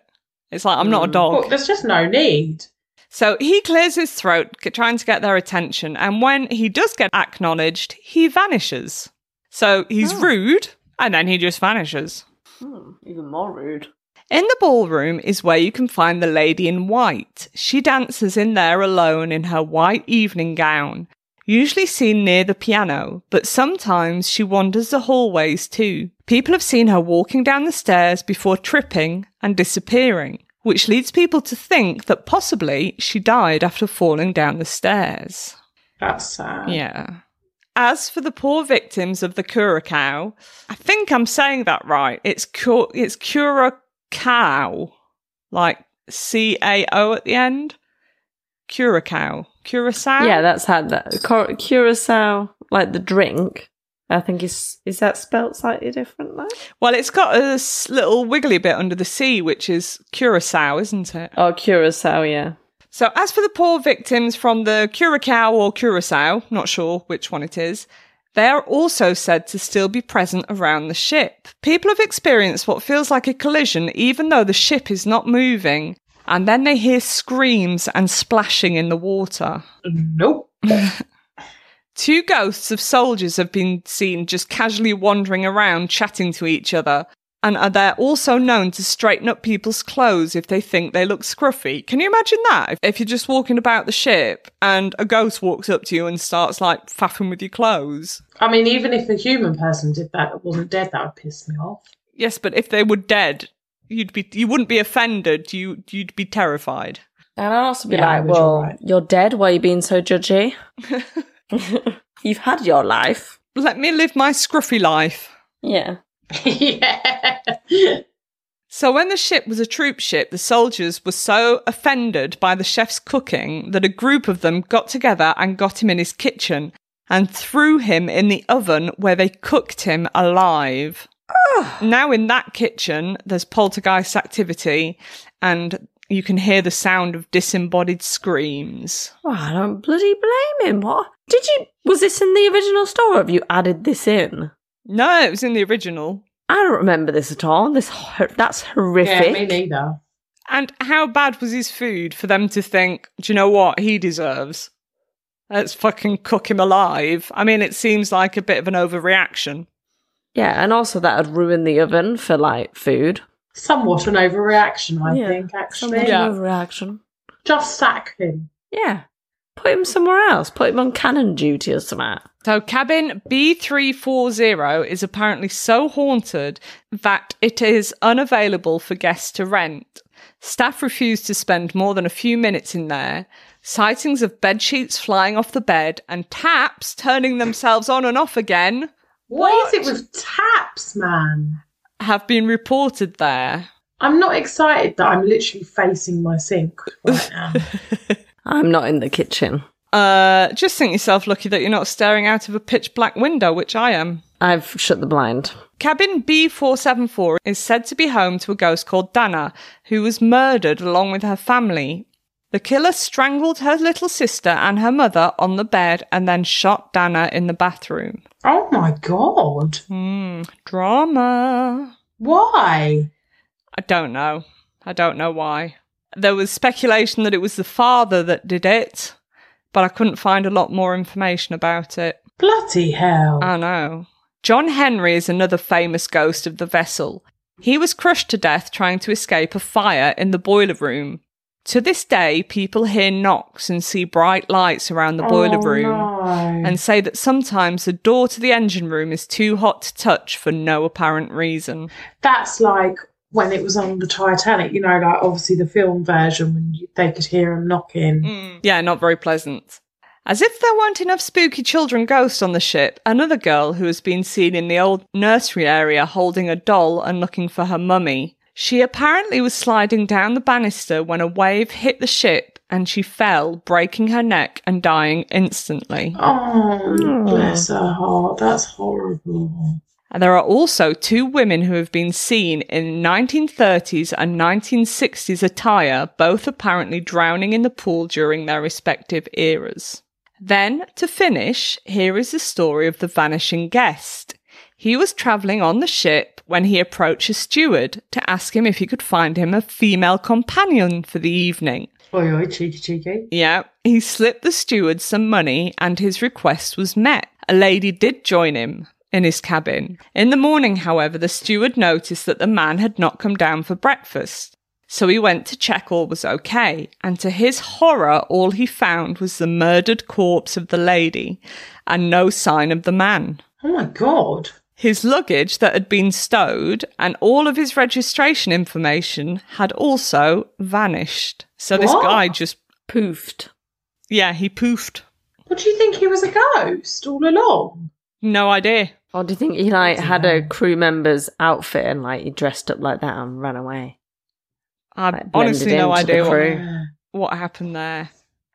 It's like, I'm not a dog. Well, there's just no need. So he clears his throat, trying to get their attention, and when he does get acknowledged, he vanishes. So he's rude, and then he just vanishes. Even more rude. In the ballroom is where you can find the lady in white. She dances in there alone in her white evening gown, usually seen near the piano, but sometimes she wanders the hallways too. People have seen her walking down the stairs before tripping and disappearing, which leads people to think that possibly she died after falling down the stairs. That's sad. Yeah. As for the poor victims of the Curaçao, I think I'm saying that right. It's Curaçao, like C-A-O at the end. Curaçao. Curaçao? Yeah, that's had that. Curaçao, like the drink. I think is that spelt slightly different, though? Well, it's got a little wiggly bit under the C, which is Curaçao, isn't it? Oh, Curaçao, yeah. So as for the poor victims from the Curaçao or Curaçao, not sure which one it is, they are also said to still be present around the ship. People have experienced what feels like a collision, even though the ship is not moving, and then they hear screams and splashing in the water. Nope. Two ghosts of soldiers have been seen just casually wandering around chatting to each other, and they're also known to straighten up people's clothes if they think they look scruffy. Can you imagine that? If you're just walking about the ship and a ghost walks up to you and starts, like, faffing with your clothes. I mean, even if a human person did that and wasn't dead, that would piss me off. Yes, but if they were dead, you wouldn't be offended, you'd be terrified. And I'd also be like, well, you're dead, why are you being so judgy? You've had your life. Let me live my scruffy life. Yeah. Yeah. So when the ship was a troop ship, the soldiers were so offended by the chef's cooking that a group of them got together and got him in his kitchen and threw him in the oven where they cooked him alive. Oh. Now in that kitchen, there's poltergeist activity and you can hear the sound of disembodied screams. Oh, I don't bloody blame him. What? Was this in the original story or have you added this in? No, it was in the original. I don't remember this at all. That's horrific. Yeah, me neither. And how bad was his food for them to think, do you know what, he deserves? Let's fucking cook him alive. I mean, it seems like a bit of an overreaction. Yeah, and also that would ruin the oven for, like, food. Somewhat an overreaction, I think, actually. Somewhat an overreaction. Just sack him. Yeah. Put him somewhere else. Put him on cannon duty or something. So cabin B340 is apparently so haunted that it is unavailable for guests to rent. Staff refused to spend more than a few minutes in there. Sightings of bedsheets flying off the bed and taps turning themselves on and off again. What is it with taps, man? Have been reported there. I'm not excited that I'm literally facing my sink right now. I'm not in the kitchen. Just think yourself lucky that you're not staring out of a pitch black window, which I am. I've shut the blind. Cabin B474 is said to be home to a ghost called Dana, who was murdered along with her family. The killer strangled her little sister and her mother on the bed and then shot Dana in the bathroom. Oh my God. Drama. Why? I don't know. I don't know why. There was speculation that it was the father that did it, but I couldn't find a lot more information about it. Bloody hell. I know. John Henry is another famous ghost of the vessel. He was crushed to death trying to escape a fire in the boiler room. To this day, people hear knocks and see bright lights around the boiler room and say that sometimes the door to the engine room is too hot to touch for no apparent reason. That's like when it was on the Titanic, you know, like obviously the film version when they could hear him knocking. Yeah, not very pleasant. As if there weren't enough spooky children ghosts on the ship, another girl who has been seen in the old nursery area holding a doll and looking for her mummy. She apparently was sliding down the banister when a wave hit the ship and she fell, breaking her neck and dying instantly. Oh, bless her heart. That's horrible. And there are also two women who have been seen in 1930s and 1960s attire, both apparently drowning in the pool during their respective eras. Then, to finish, here is the story of the vanishing guest. He was travelling on the ship when he approached a steward to ask him if he could find him a female companion for the evening. Oi, oi, cheeky, cheeky. Yeah, he slipped the steward some money and his request was met. A lady did join him in his cabin. In the morning, however, the steward noticed that the man had not come down for breakfast. So he went to check all was okay, and to his horror, all he found was the murdered corpse of the lady and no sign of the man. Oh my God. His luggage that had been stowed and all of his registration information had also vanished. So This guy just poofed. Yeah, he poofed. Well, do you think he was a ghost all along? No idea. Or do you think he had a crew member's outfit and he dressed up like that and ran away? I've honestly no idea what happened there.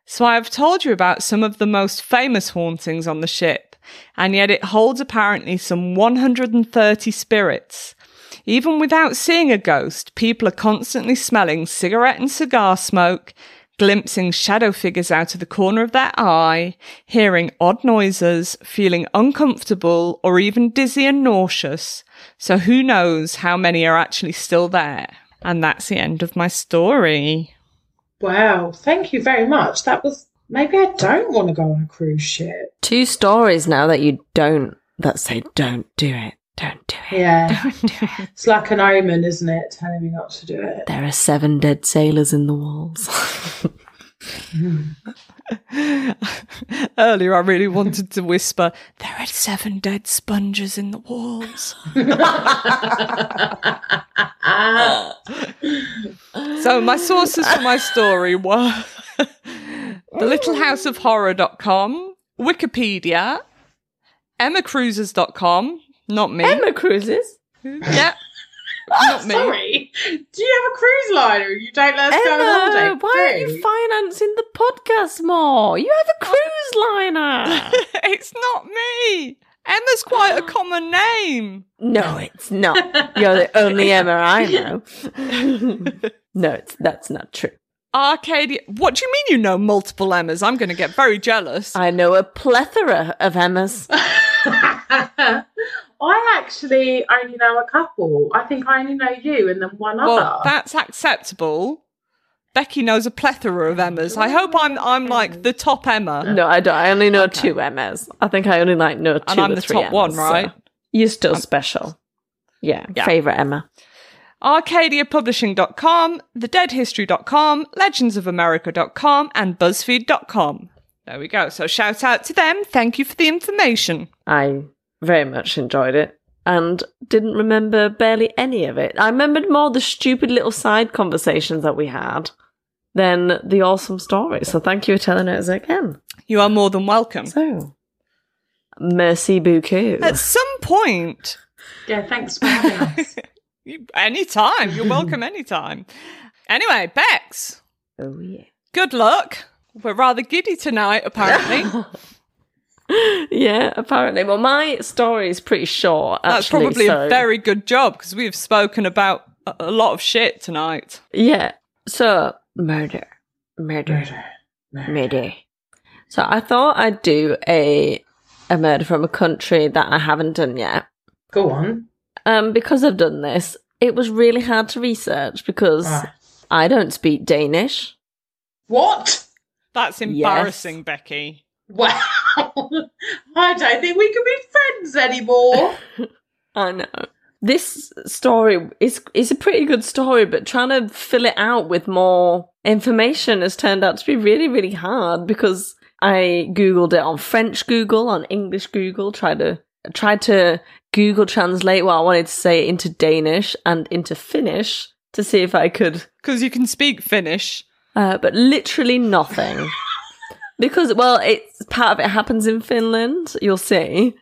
So I have told you about some of the most famous hauntings on the ship. And yet it holds apparently some 130 spirits. Even without seeing a ghost, people are constantly smelling cigarette and cigar smoke, glimpsing shadow figures out of the corner of their eye, hearing odd noises, feeling uncomfortable or even dizzy and nauseous. So who knows how many are actually still there. And that's the end of my story. Wow, thank you very much. That was... Maybe I don't want to go on a cruise ship. Two stories now that say don't do it. Don't do it. Yeah. Don't do it. It's like an omen, isn't it? Telling me not to do it. There are 7 dead sailors in the walls. Earlier I really wanted to whisper, there are 7 dead sponges in the walls. So my sources for my story were... thelittlehouseofhorror.com, Wikipedia, emmacruisers.com, not me. Emma Cruises? Yeah. Not me. Sorry. Do you have a cruise line or you don't let us go on holiday? Why aren't you financing the podcast more? You have a cruise liner. It's not me. Emma's quite a common name. No, it's not. You're the only Emma I know. No, that's not true. Arcadia. What do you mean you know multiple Emmas? I'm going to get very jealous. I know a plethora of Emmas. I actually only know a couple. I think I only know you and then one other. That's acceptable. Becky knows a plethora of Emmas. I hope I'm like the top Emma. No, I don't. I only know 2 Emmas. I think I only know 2 and I'm the top Emmas, one, right? So you're still special. Yeah, favourite Emma. ArcadiaPublishing.com, TheDeadHistory.com, LegendsOfAmerica.com, and BuzzFeed.com. There we go. So shout out to them. Thank you for the information. I very much enjoyed it. and didn't remember barely any of it. I remembered more the stupid little side conversations that we had than the awesome story. So thank you for telling us again. You are more than welcome. So, merci beaucoup. At some point. Yeah, thanks for having us. Anytime. You're welcome anytime. Anyway, Bex. Oh, yeah. Good luck. We're rather giddy tonight, apparently. Yeah, apparently. Well, my story is pretty short, actually. That's probably a very good job, because we have spoken about a lot of shit tonight. Yeah. So, murder. So I thought I'd do a murder from a country that I haven't done yet. Go on. Because I've done this, it was really hard to research, because I don't speak Danish. What? That's embarrassing, yes. Becky. Wow. I don't think we can be friends anymore. I know. This story is a pretty good story, but trying to fill it out with more information has turned out to be really, really hard, because I Googled it on French Google, on English Google, tried to Google translate what I wanted to say into Danish and into Finnish to see if I could. Because you can speak Finnish. But literally nothing. Because, well, it's part of it happens in Finland, you'll see.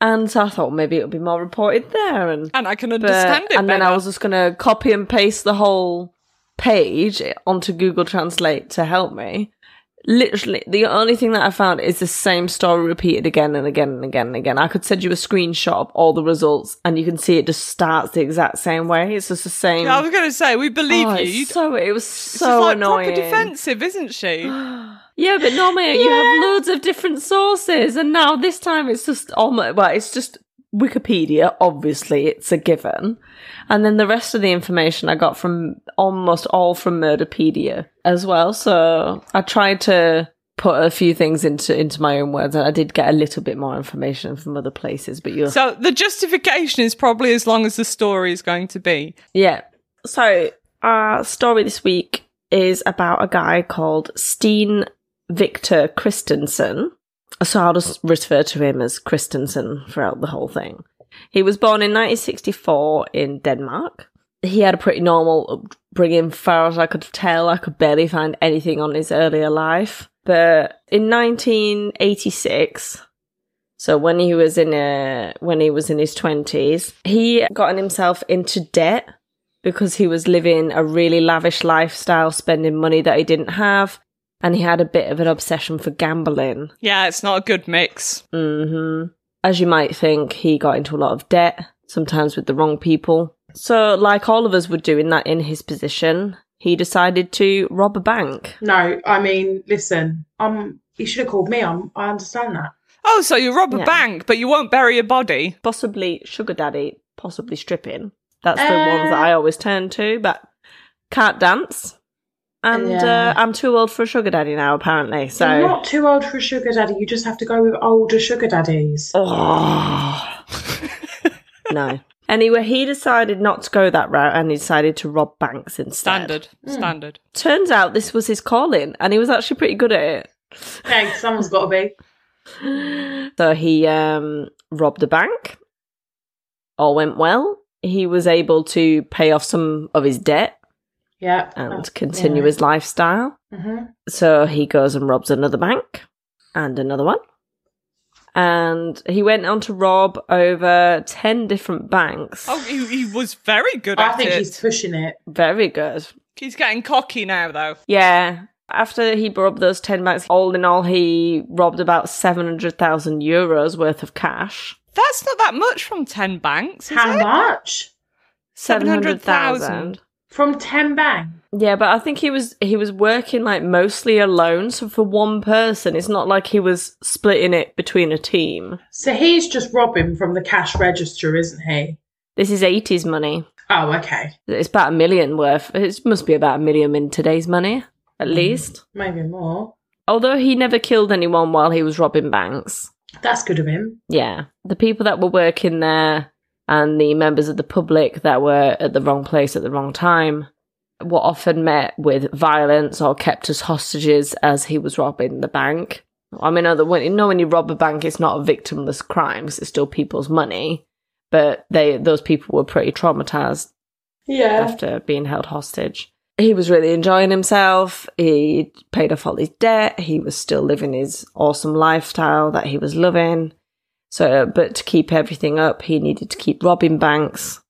And so I thought maybe it'll be more reported there. And I can understand it better. And then I was just going to copy and paste the whole page onto Google Translate to help me. Literally, the only thing that I found is the same story repeated again and again and again and again. I could send you a screenshot of all the results, and you can see it just starts the exact same way. It's just the same. I was going to say, we believe you. So it was so like annoying. She's proper defensive, isn't she? Yeah, but normally you have loads of different sources, and now this time it's just almost, well, it's just Wikipedia, obviously, it's a given. And then the rest of the information I got from almost all from Murderpedia as well. So I tried to put a few things into my own words, and I did get a little bit more information from other places. But so the justification is probably as long as the story is going to be. Yeah. So our story this week is about a guy called Steen Viktor Christensen. So I'll just refer to him as Christensen throughout the whole thing. He was born in 1964 in Denmark. He had a pretty normal upbringing, far as I could tell. I could barely find anything on his earlier life. But in 1986, so when he was in his 20s, he got himself into debt because he was living a really lavish lifestyle, spending money that he didn't have. And he had a bit of an obsession for gambling. Yeah, it's not a good mix. Mm-hmm. As you might think, he got into a lot of debt, sometimes with the wrong people. So, like all of us were doing that in his position, he decided to rob a bank. No, I mean, listen, he should have called me. I understand that. Oh, so you rob a bank, but you won't bury a body? Possibly sugar daddy, possibly stripping. That's the ones that I always turn to, but can't dance. And I'm too old for a sugar daddy now, apparently. So you're not too old for a sugar daddy. You just have to go with older sugar daddies. Oh. No. Anyway, he decided not to go that route, and he decided to rob banks instead. Standard. Turns out this was his calling, and he was actually pretty good at it. Thanks. Someone's got to be. So he robbed a bank. All went well. He was able to pay off some of his debt. Yeah, and continue his lifestyle. Mm-hmm. So he goes and robs another bank and another one. And he went on to rob over 10 different banks. Oh, he was very good at it. I think he's pushing it. Very good. He's getting cocky now, though. Yeah. After he robbed those 10 banks, all in all, he robbed about 700,000 euros worth of cash. That's not that much from 10 banks, is it? How much? 700,000. From 10 banks? Yeah, but I think he was working like mostly alone, so for one person, it's not like he was splitting it between a team. So he's just robbing from the cash register, isn't he? This is 80s money. Oh, okay. It's about $1 million worth. It must be about $1 million in today's money, at least. Maybe more. Although he never killed anyone while he was robbing banks. That's good of him. Yeah. The people that were working there and the members of the public that were at the wrong place at the wrong time were often met with violence or kept as hostages as he was robbing the bank. I mean, when you rob a bank, it's not a victimless crime, because it's still people's money. but those people were pretty traumatized after being held hostage. He was really enjoying himself. He paid off all his debt. He was still living his awesome lifestyle that he was loving. So, but to keep everything up, he needed to keep robbing banks.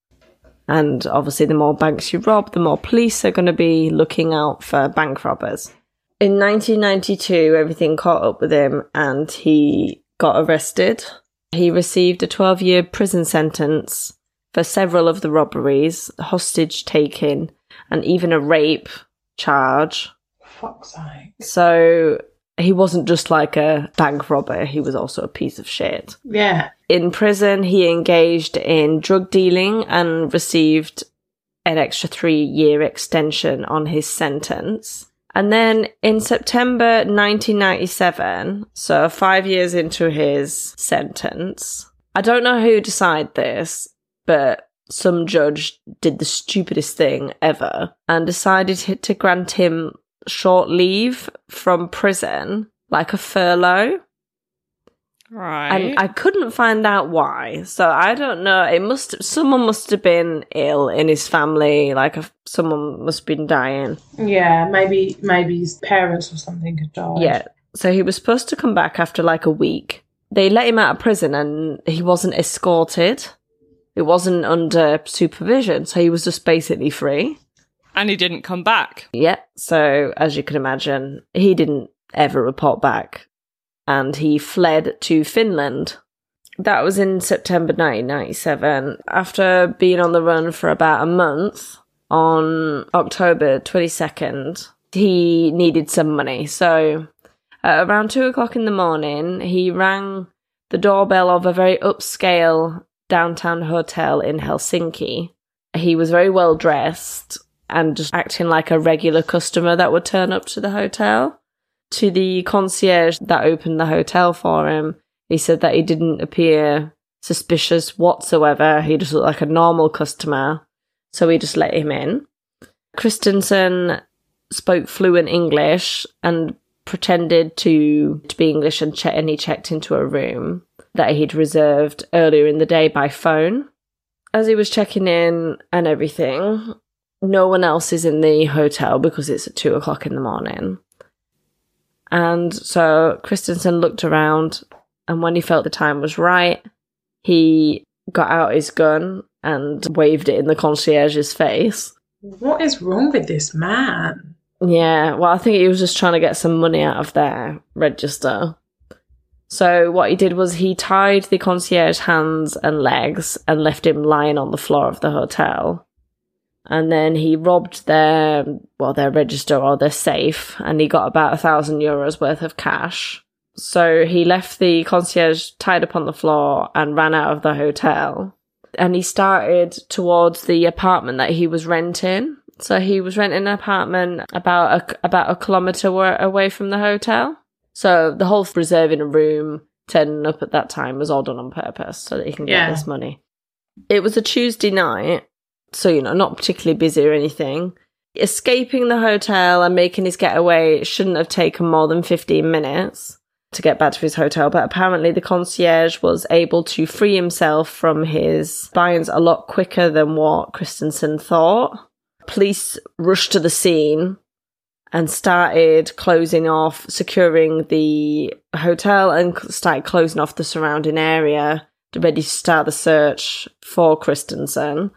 And obviously, the more banks you rob, the more police are going to be looking out for bank robbers. In 1992, everything caught up with him and he got arrested. He received a 12-year prison sentence for several of the robberies, hostage taking, and even a rape charge. Fuck's sake. So he wasn't just like a bank robber, he was also a piece of shit. Yeah. In prison, he engaged in drug dealing and received an extra 3-year extension on his sentence. And then in September 1997, so 5 years into his sentence, I don't know who decided this, but some judge did the stupidest thing ever and decided to grant him short leave from prison, like a furlough. Right. And I couldn't find out why. So I don't know. Someone must have been ill in his family. Like someone must have been dying. Yeah, maybe his parents or something had died. Yeah. So he was supposed to come back after like a week. They let him out of prison and he wasn't escorted. It wasn't under supervision. So he was just basically free. And he didn't come back. Yeah. So as you can imagine, he didn't ever report back. And he fled to Finland. That was in September 1997. After being on the run for about a month, on October 22nd, he needed some money. So at around 2 o'clock in the morning, he rang the doorbell of a very upscale downtown hotel in Helsinki. He was very well dressed and just acting like a regular customer that would turn up to the hotel. To the concierge that opened the hotel for him, he said that he didn't appear suspicious whatsoever. He just looked like a normal customer, so he just let him in. Christensen spoke fluent English and pretended to be English, and he checked into a room that he'd reserved earlier in the day by phone. As he was checking in and everything, no one else is in the hotel because it's at 2 o'clock in the morning. And so Christensen looked around, and when he felt the time was right, he got out his gun and waved it in the concierge's face. What is wrong with this man? Yeah, well, I think he was just trying to get some money out of their register. So what he did was he tied the concierge's hands and legs and left him lying on the floor of the hotel. And then he robbed their register or their safe, and he got about €1,000 worth of cash. So he left the concierge tied up on the floor and ran out of the hotel. And he started towards the apartment that he was renting. So he was renting an apartment about a kilometre away from the hotel. So the whole reserving a room, turning up at that time was all done on purpose so that he can get this money. It was a Tuesday night. So, not particularly busy or anything. Escaping the hotel and making his getaway shouldn't have taken more than 15 minutes to get back to his hotel. But apparently the concierge was able to free himself from his binds a lot quicker than what Christensen thought. Police rushed to the scene and started closing off, securing the hotel and started closing off the surrounding area, ready to start the search for Christensen.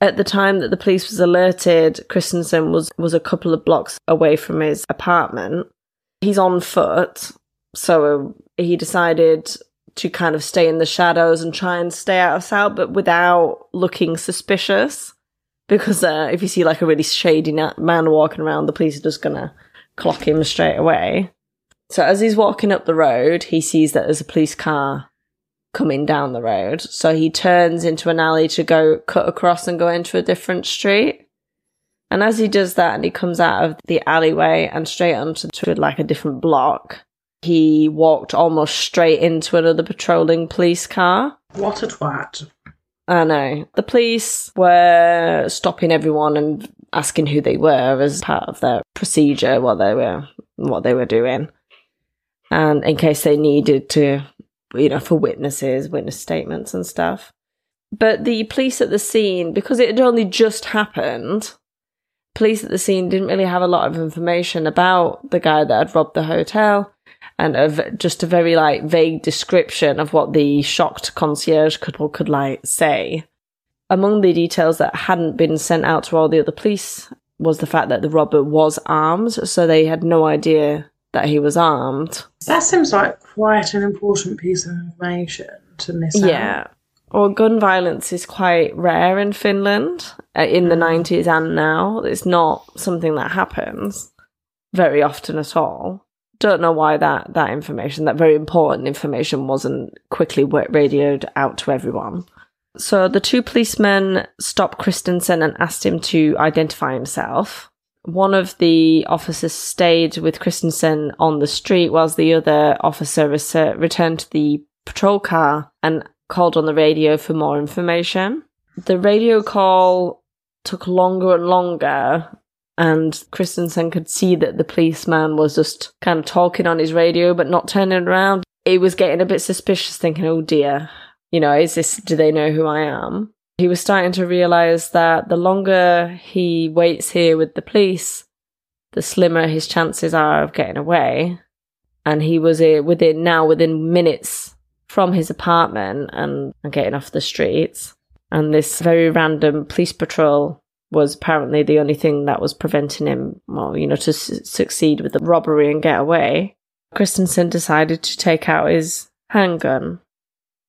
At the time that the police was alerted, Christensen was a couple of blocks away from his apartment. He's on foot, so he decided to kind of stay in the shadows and try and stay out of sight, but without looking suspicious. Because if you see like a really shady man walking around, the police are just going to clock him straight away. So as he's walking up the road, he sees that there's a police car coming down the road. So he turns into an alley to go cut across and go into a different street. And as he does that and he comes out of the alleyway and straight onto like a different block, he walked almost straight into another patrolling police car. What a twat. I know. The police were stopping everyone and asking who they were as part of their procedure, what they were doing. And in case they needed to for witness statements and stuff. But the police at the scene, because it had only just happened, police at the scene didn't really have a lot of information about the guy that had robbed the hotel, and just a very like vague description of what the shocked concierge could like say. Among the details that hadn't been sent out to all the other police was the fact that the robber was armed, so they had no idea that he was armed. That seems like quite an important piece of information to miss out. Yeah. Well, gun violence is quite rare in Finland in the 90s and now. It's not something that happens very often at all. Don't know why that information, that very important information, wasn't quickly radioed out to everyone. So the two policemen stopped Christensen and asked him to identify himself. One of the officers stayed with Christensen on the street whilst the other officer returned to the patrol car and called on the radio for more information. The radio call took longer and longer, and Christensen could see that the policeman was just kind of talking on his radio but not turning around. He was getting a bit suspicious, thinking, oh dear, you know, is this, do they know who I am? He was starting to realise that the longer he waits here with the police, the slimmer his chances are of getting away. And he was within minutes from his apartment and getting off the streets. And this very random police patrol was apparently the only thing that was preventing him, well, you know, to succeed with the robbery and get away. Christensen decided to take out his handgun.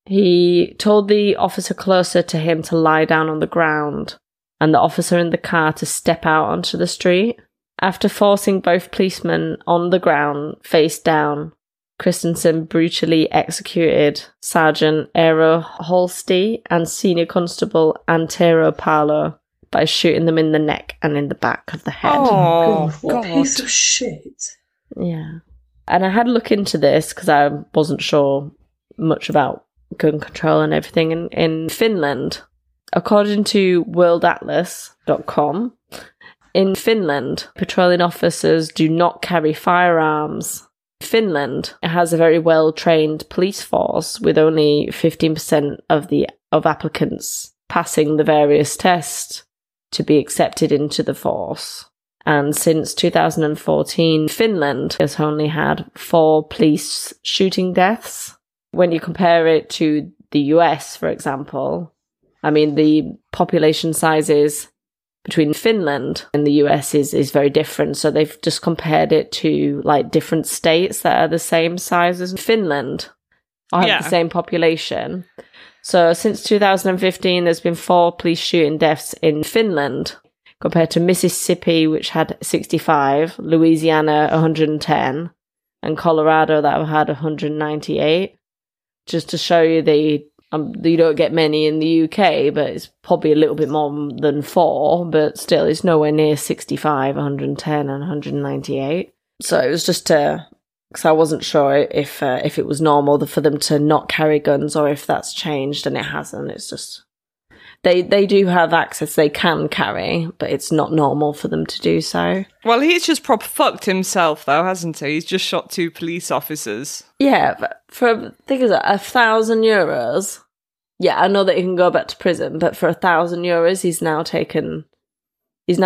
He told the officer closer to him to lie down on the ground and the officer in the car to step out onto the street. After forcing both policemen on the ground, face down, Christensen brutally executed Sergeant Eero Halsti and Senior Constable Antero Palo by shooting them in the neck and in the back of the head. Oh, what a piece of shit. Yeah. And I had a look into this because I wasn't sure much about gun control and everything in Finland. According to WorldAtlas.com, in Finland, patrolling officers do not carry firearms. Finland has a very well-trained police force, with only 15% of applicants passing the various tests to be accepted into the force. And since 2014, Finland has only had 4 police shooting deaths. When you compare it to the US, for example, I mean, the population sizes between Finland and the US is very different. So they've just compared it to like different states that are the same size as Finland or have the same population. So since 2015, there's been 4 police shooting deaths in Finland compared to Mississippi, which had 65, Louisiana, 110, and Colorado that had 198. Just to show you you don't get many in the UK, but it's probably a little bit more than 4, but still it's nowhere near 65, 110 and 198. So it was just to, because I wasn't sure if it was normal for them to not carry guns or if that's changed, and it hasn't. It's just, they do have access, they can carry, but it's not normal for them to do so. Well, he's just proper fucked himself though, hasn't he? He's just shot 2 police officers. Yeah, but for, I think it's like €1,000. Yeah, I know that he can go back to prison, but for €1,000, he's now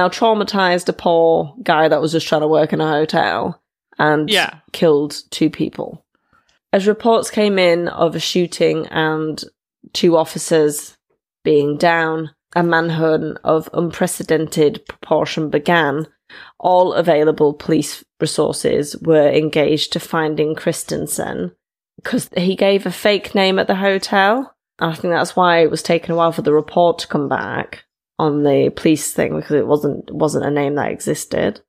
traumatized a poor guy that was just trying to work in a hotel and killed 2 people. As reports came in of a shooting and 2 officers being down, a manhunt of unprecedented proportion began. All available police resources were engaged to finding Christensen because he gave a fake name at the hotel. I think that's why it was taking a while for the report to come back on the police thing, because it wasn't a name that existed.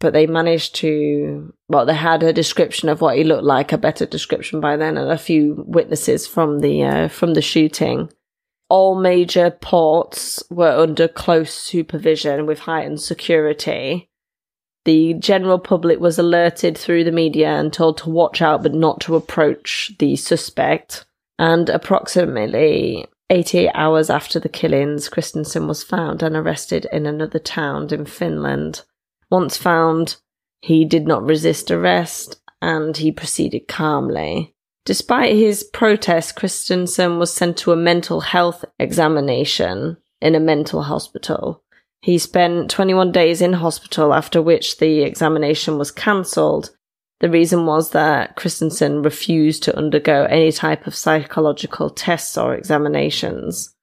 But they managed to, well, they had a description of what he looked like, a better description by then, and a few witnesses from the shooting. All major ports were under close supervision with heightened security. The general public was alerted through the media and told to watch out but not to approach the suspect. And approximately 88 hours after the killings, Christensen was found and arrested in another town in Finland. Once found, he did not resist arrest and he proceeded calmly. Despite his protests, Christensen was sent to a mental health examination in a mental hospital. He spent 21 days in hospital, after which the examination was cancelled. The reason was that Christensen refused to undergo any type of psychological tests or examinations.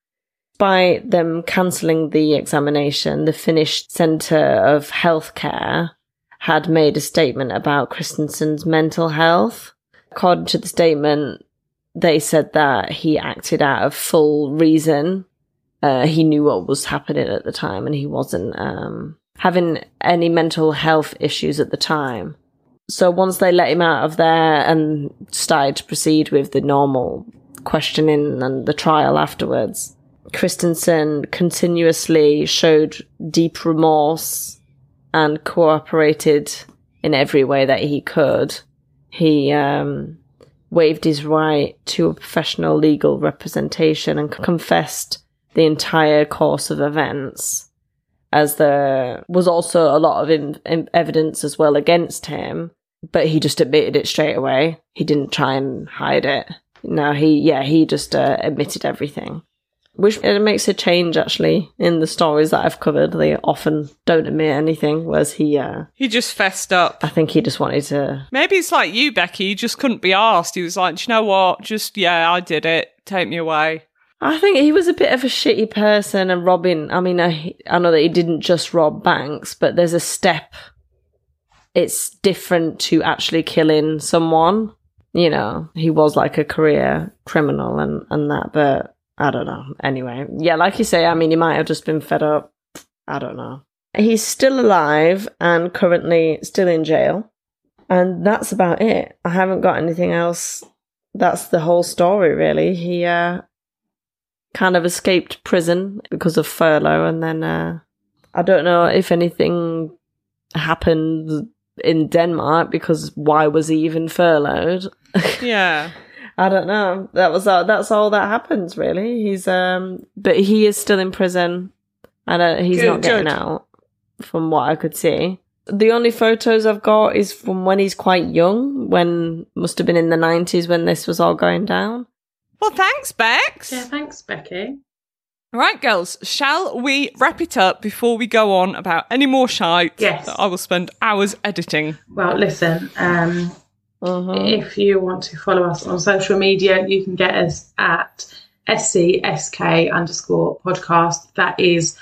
By them cancelling the examination, the Finnish Centre of Healthcare had made a statement about Christensen's mental health. According to the statement, they said that he acted out of full reason. He knew what was happening at the time, and he wasn't having any mental health issues at the time. So once they let him out of there and started to proceed with the normal questioning and the trial afterwards, Christensen continuously showed deep remorse and cooperated in every way that he could. He waived his right to a professional legal representation and confessed the entire course of events, as there was also a lot of evidence as well against him, but he just admitted it straight away. He didn't try and hide it. No, he just admitted everything. Which it makes a change, actually, in the stories that I've covered. They often don't admit anything, whereas he just fessed up. I think he just wanted to... Maybe it's like you, Becky. You just couldn't be arsed. He was like, do you know what? Just, yeah, I did it. Take me away. I think he was a bit of a shitty person, and robbing... I mean, I know that he didn't just rob banks, but there's a step. It's different to actually killing someone. You know, he was like a career criminal and that, but... I don't know. Anyway, yeah, like you say, I mean, he might have just been fed up. I don't know. He's still alive and currently still in jail. And that's about it. I haven't got anything else. That's the whole story, really. He kind of escaped prison because of furlough. And then I don't know if anything happened in Denmark, because why was he even furloughed? Yeah. I don't know. That's all that happens, really. He's but he is still in prison, and he's not getting out, from what I could see. The only photos I've got is from when he's quite young, must have been in the 90s when this was all going down. Well, thanks, Bex. Yeah, thanks, Becky. All right, girls, shall we wrap it up before we go on about any more shite? Yes. That I will spend hours editing. Well, listen. If you want to follow us on social media, you can get us at SCSK_podcast. That is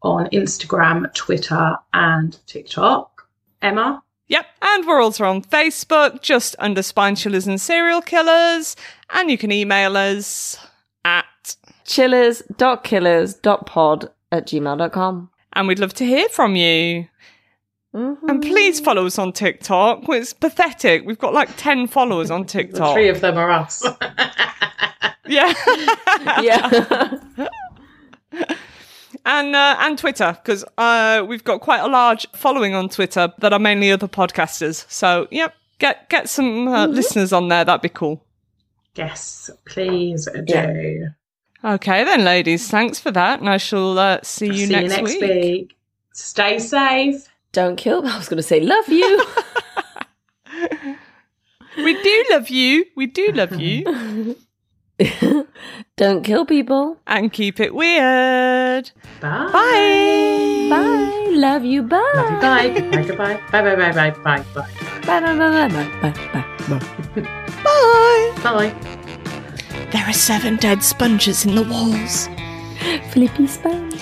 on Instagram, Twitter and TikTok. Emma? Yep. And we're also on Facebook, just under Spine Chillers and Serial Killers. And you can email us at chillers.killers.pod@gmail.com. And we'd love to hear from you. Mm-hmm. And please follow us on TikTok. It's pathetic. We've got like 10 followers on TikTok. 3 of them are us. Yeah. Yeah. And Twitter, because we've got quite a large following on Twitter that are mainly other podcasters. So, yep, get some listeners on there. That'd be cool. Yes, please do. Yeah. Okay then, ladies. Thanks for that. And I shall see you next week. Stay safe. Don't kill. I was going to say, love you. We do love you. We do love you. Don't kill people. And keep it weird. Bye. Bye. Bye. Love you. Bye. Love you. Bye. Goodbye. Goodbye. Bye. Bye. Bye. Bye. Bye. Bye. Bye. Bye. Bye. Bye. Bye. Bye. Bye. There are 7 dead sponges in the walls. Flippy sponge.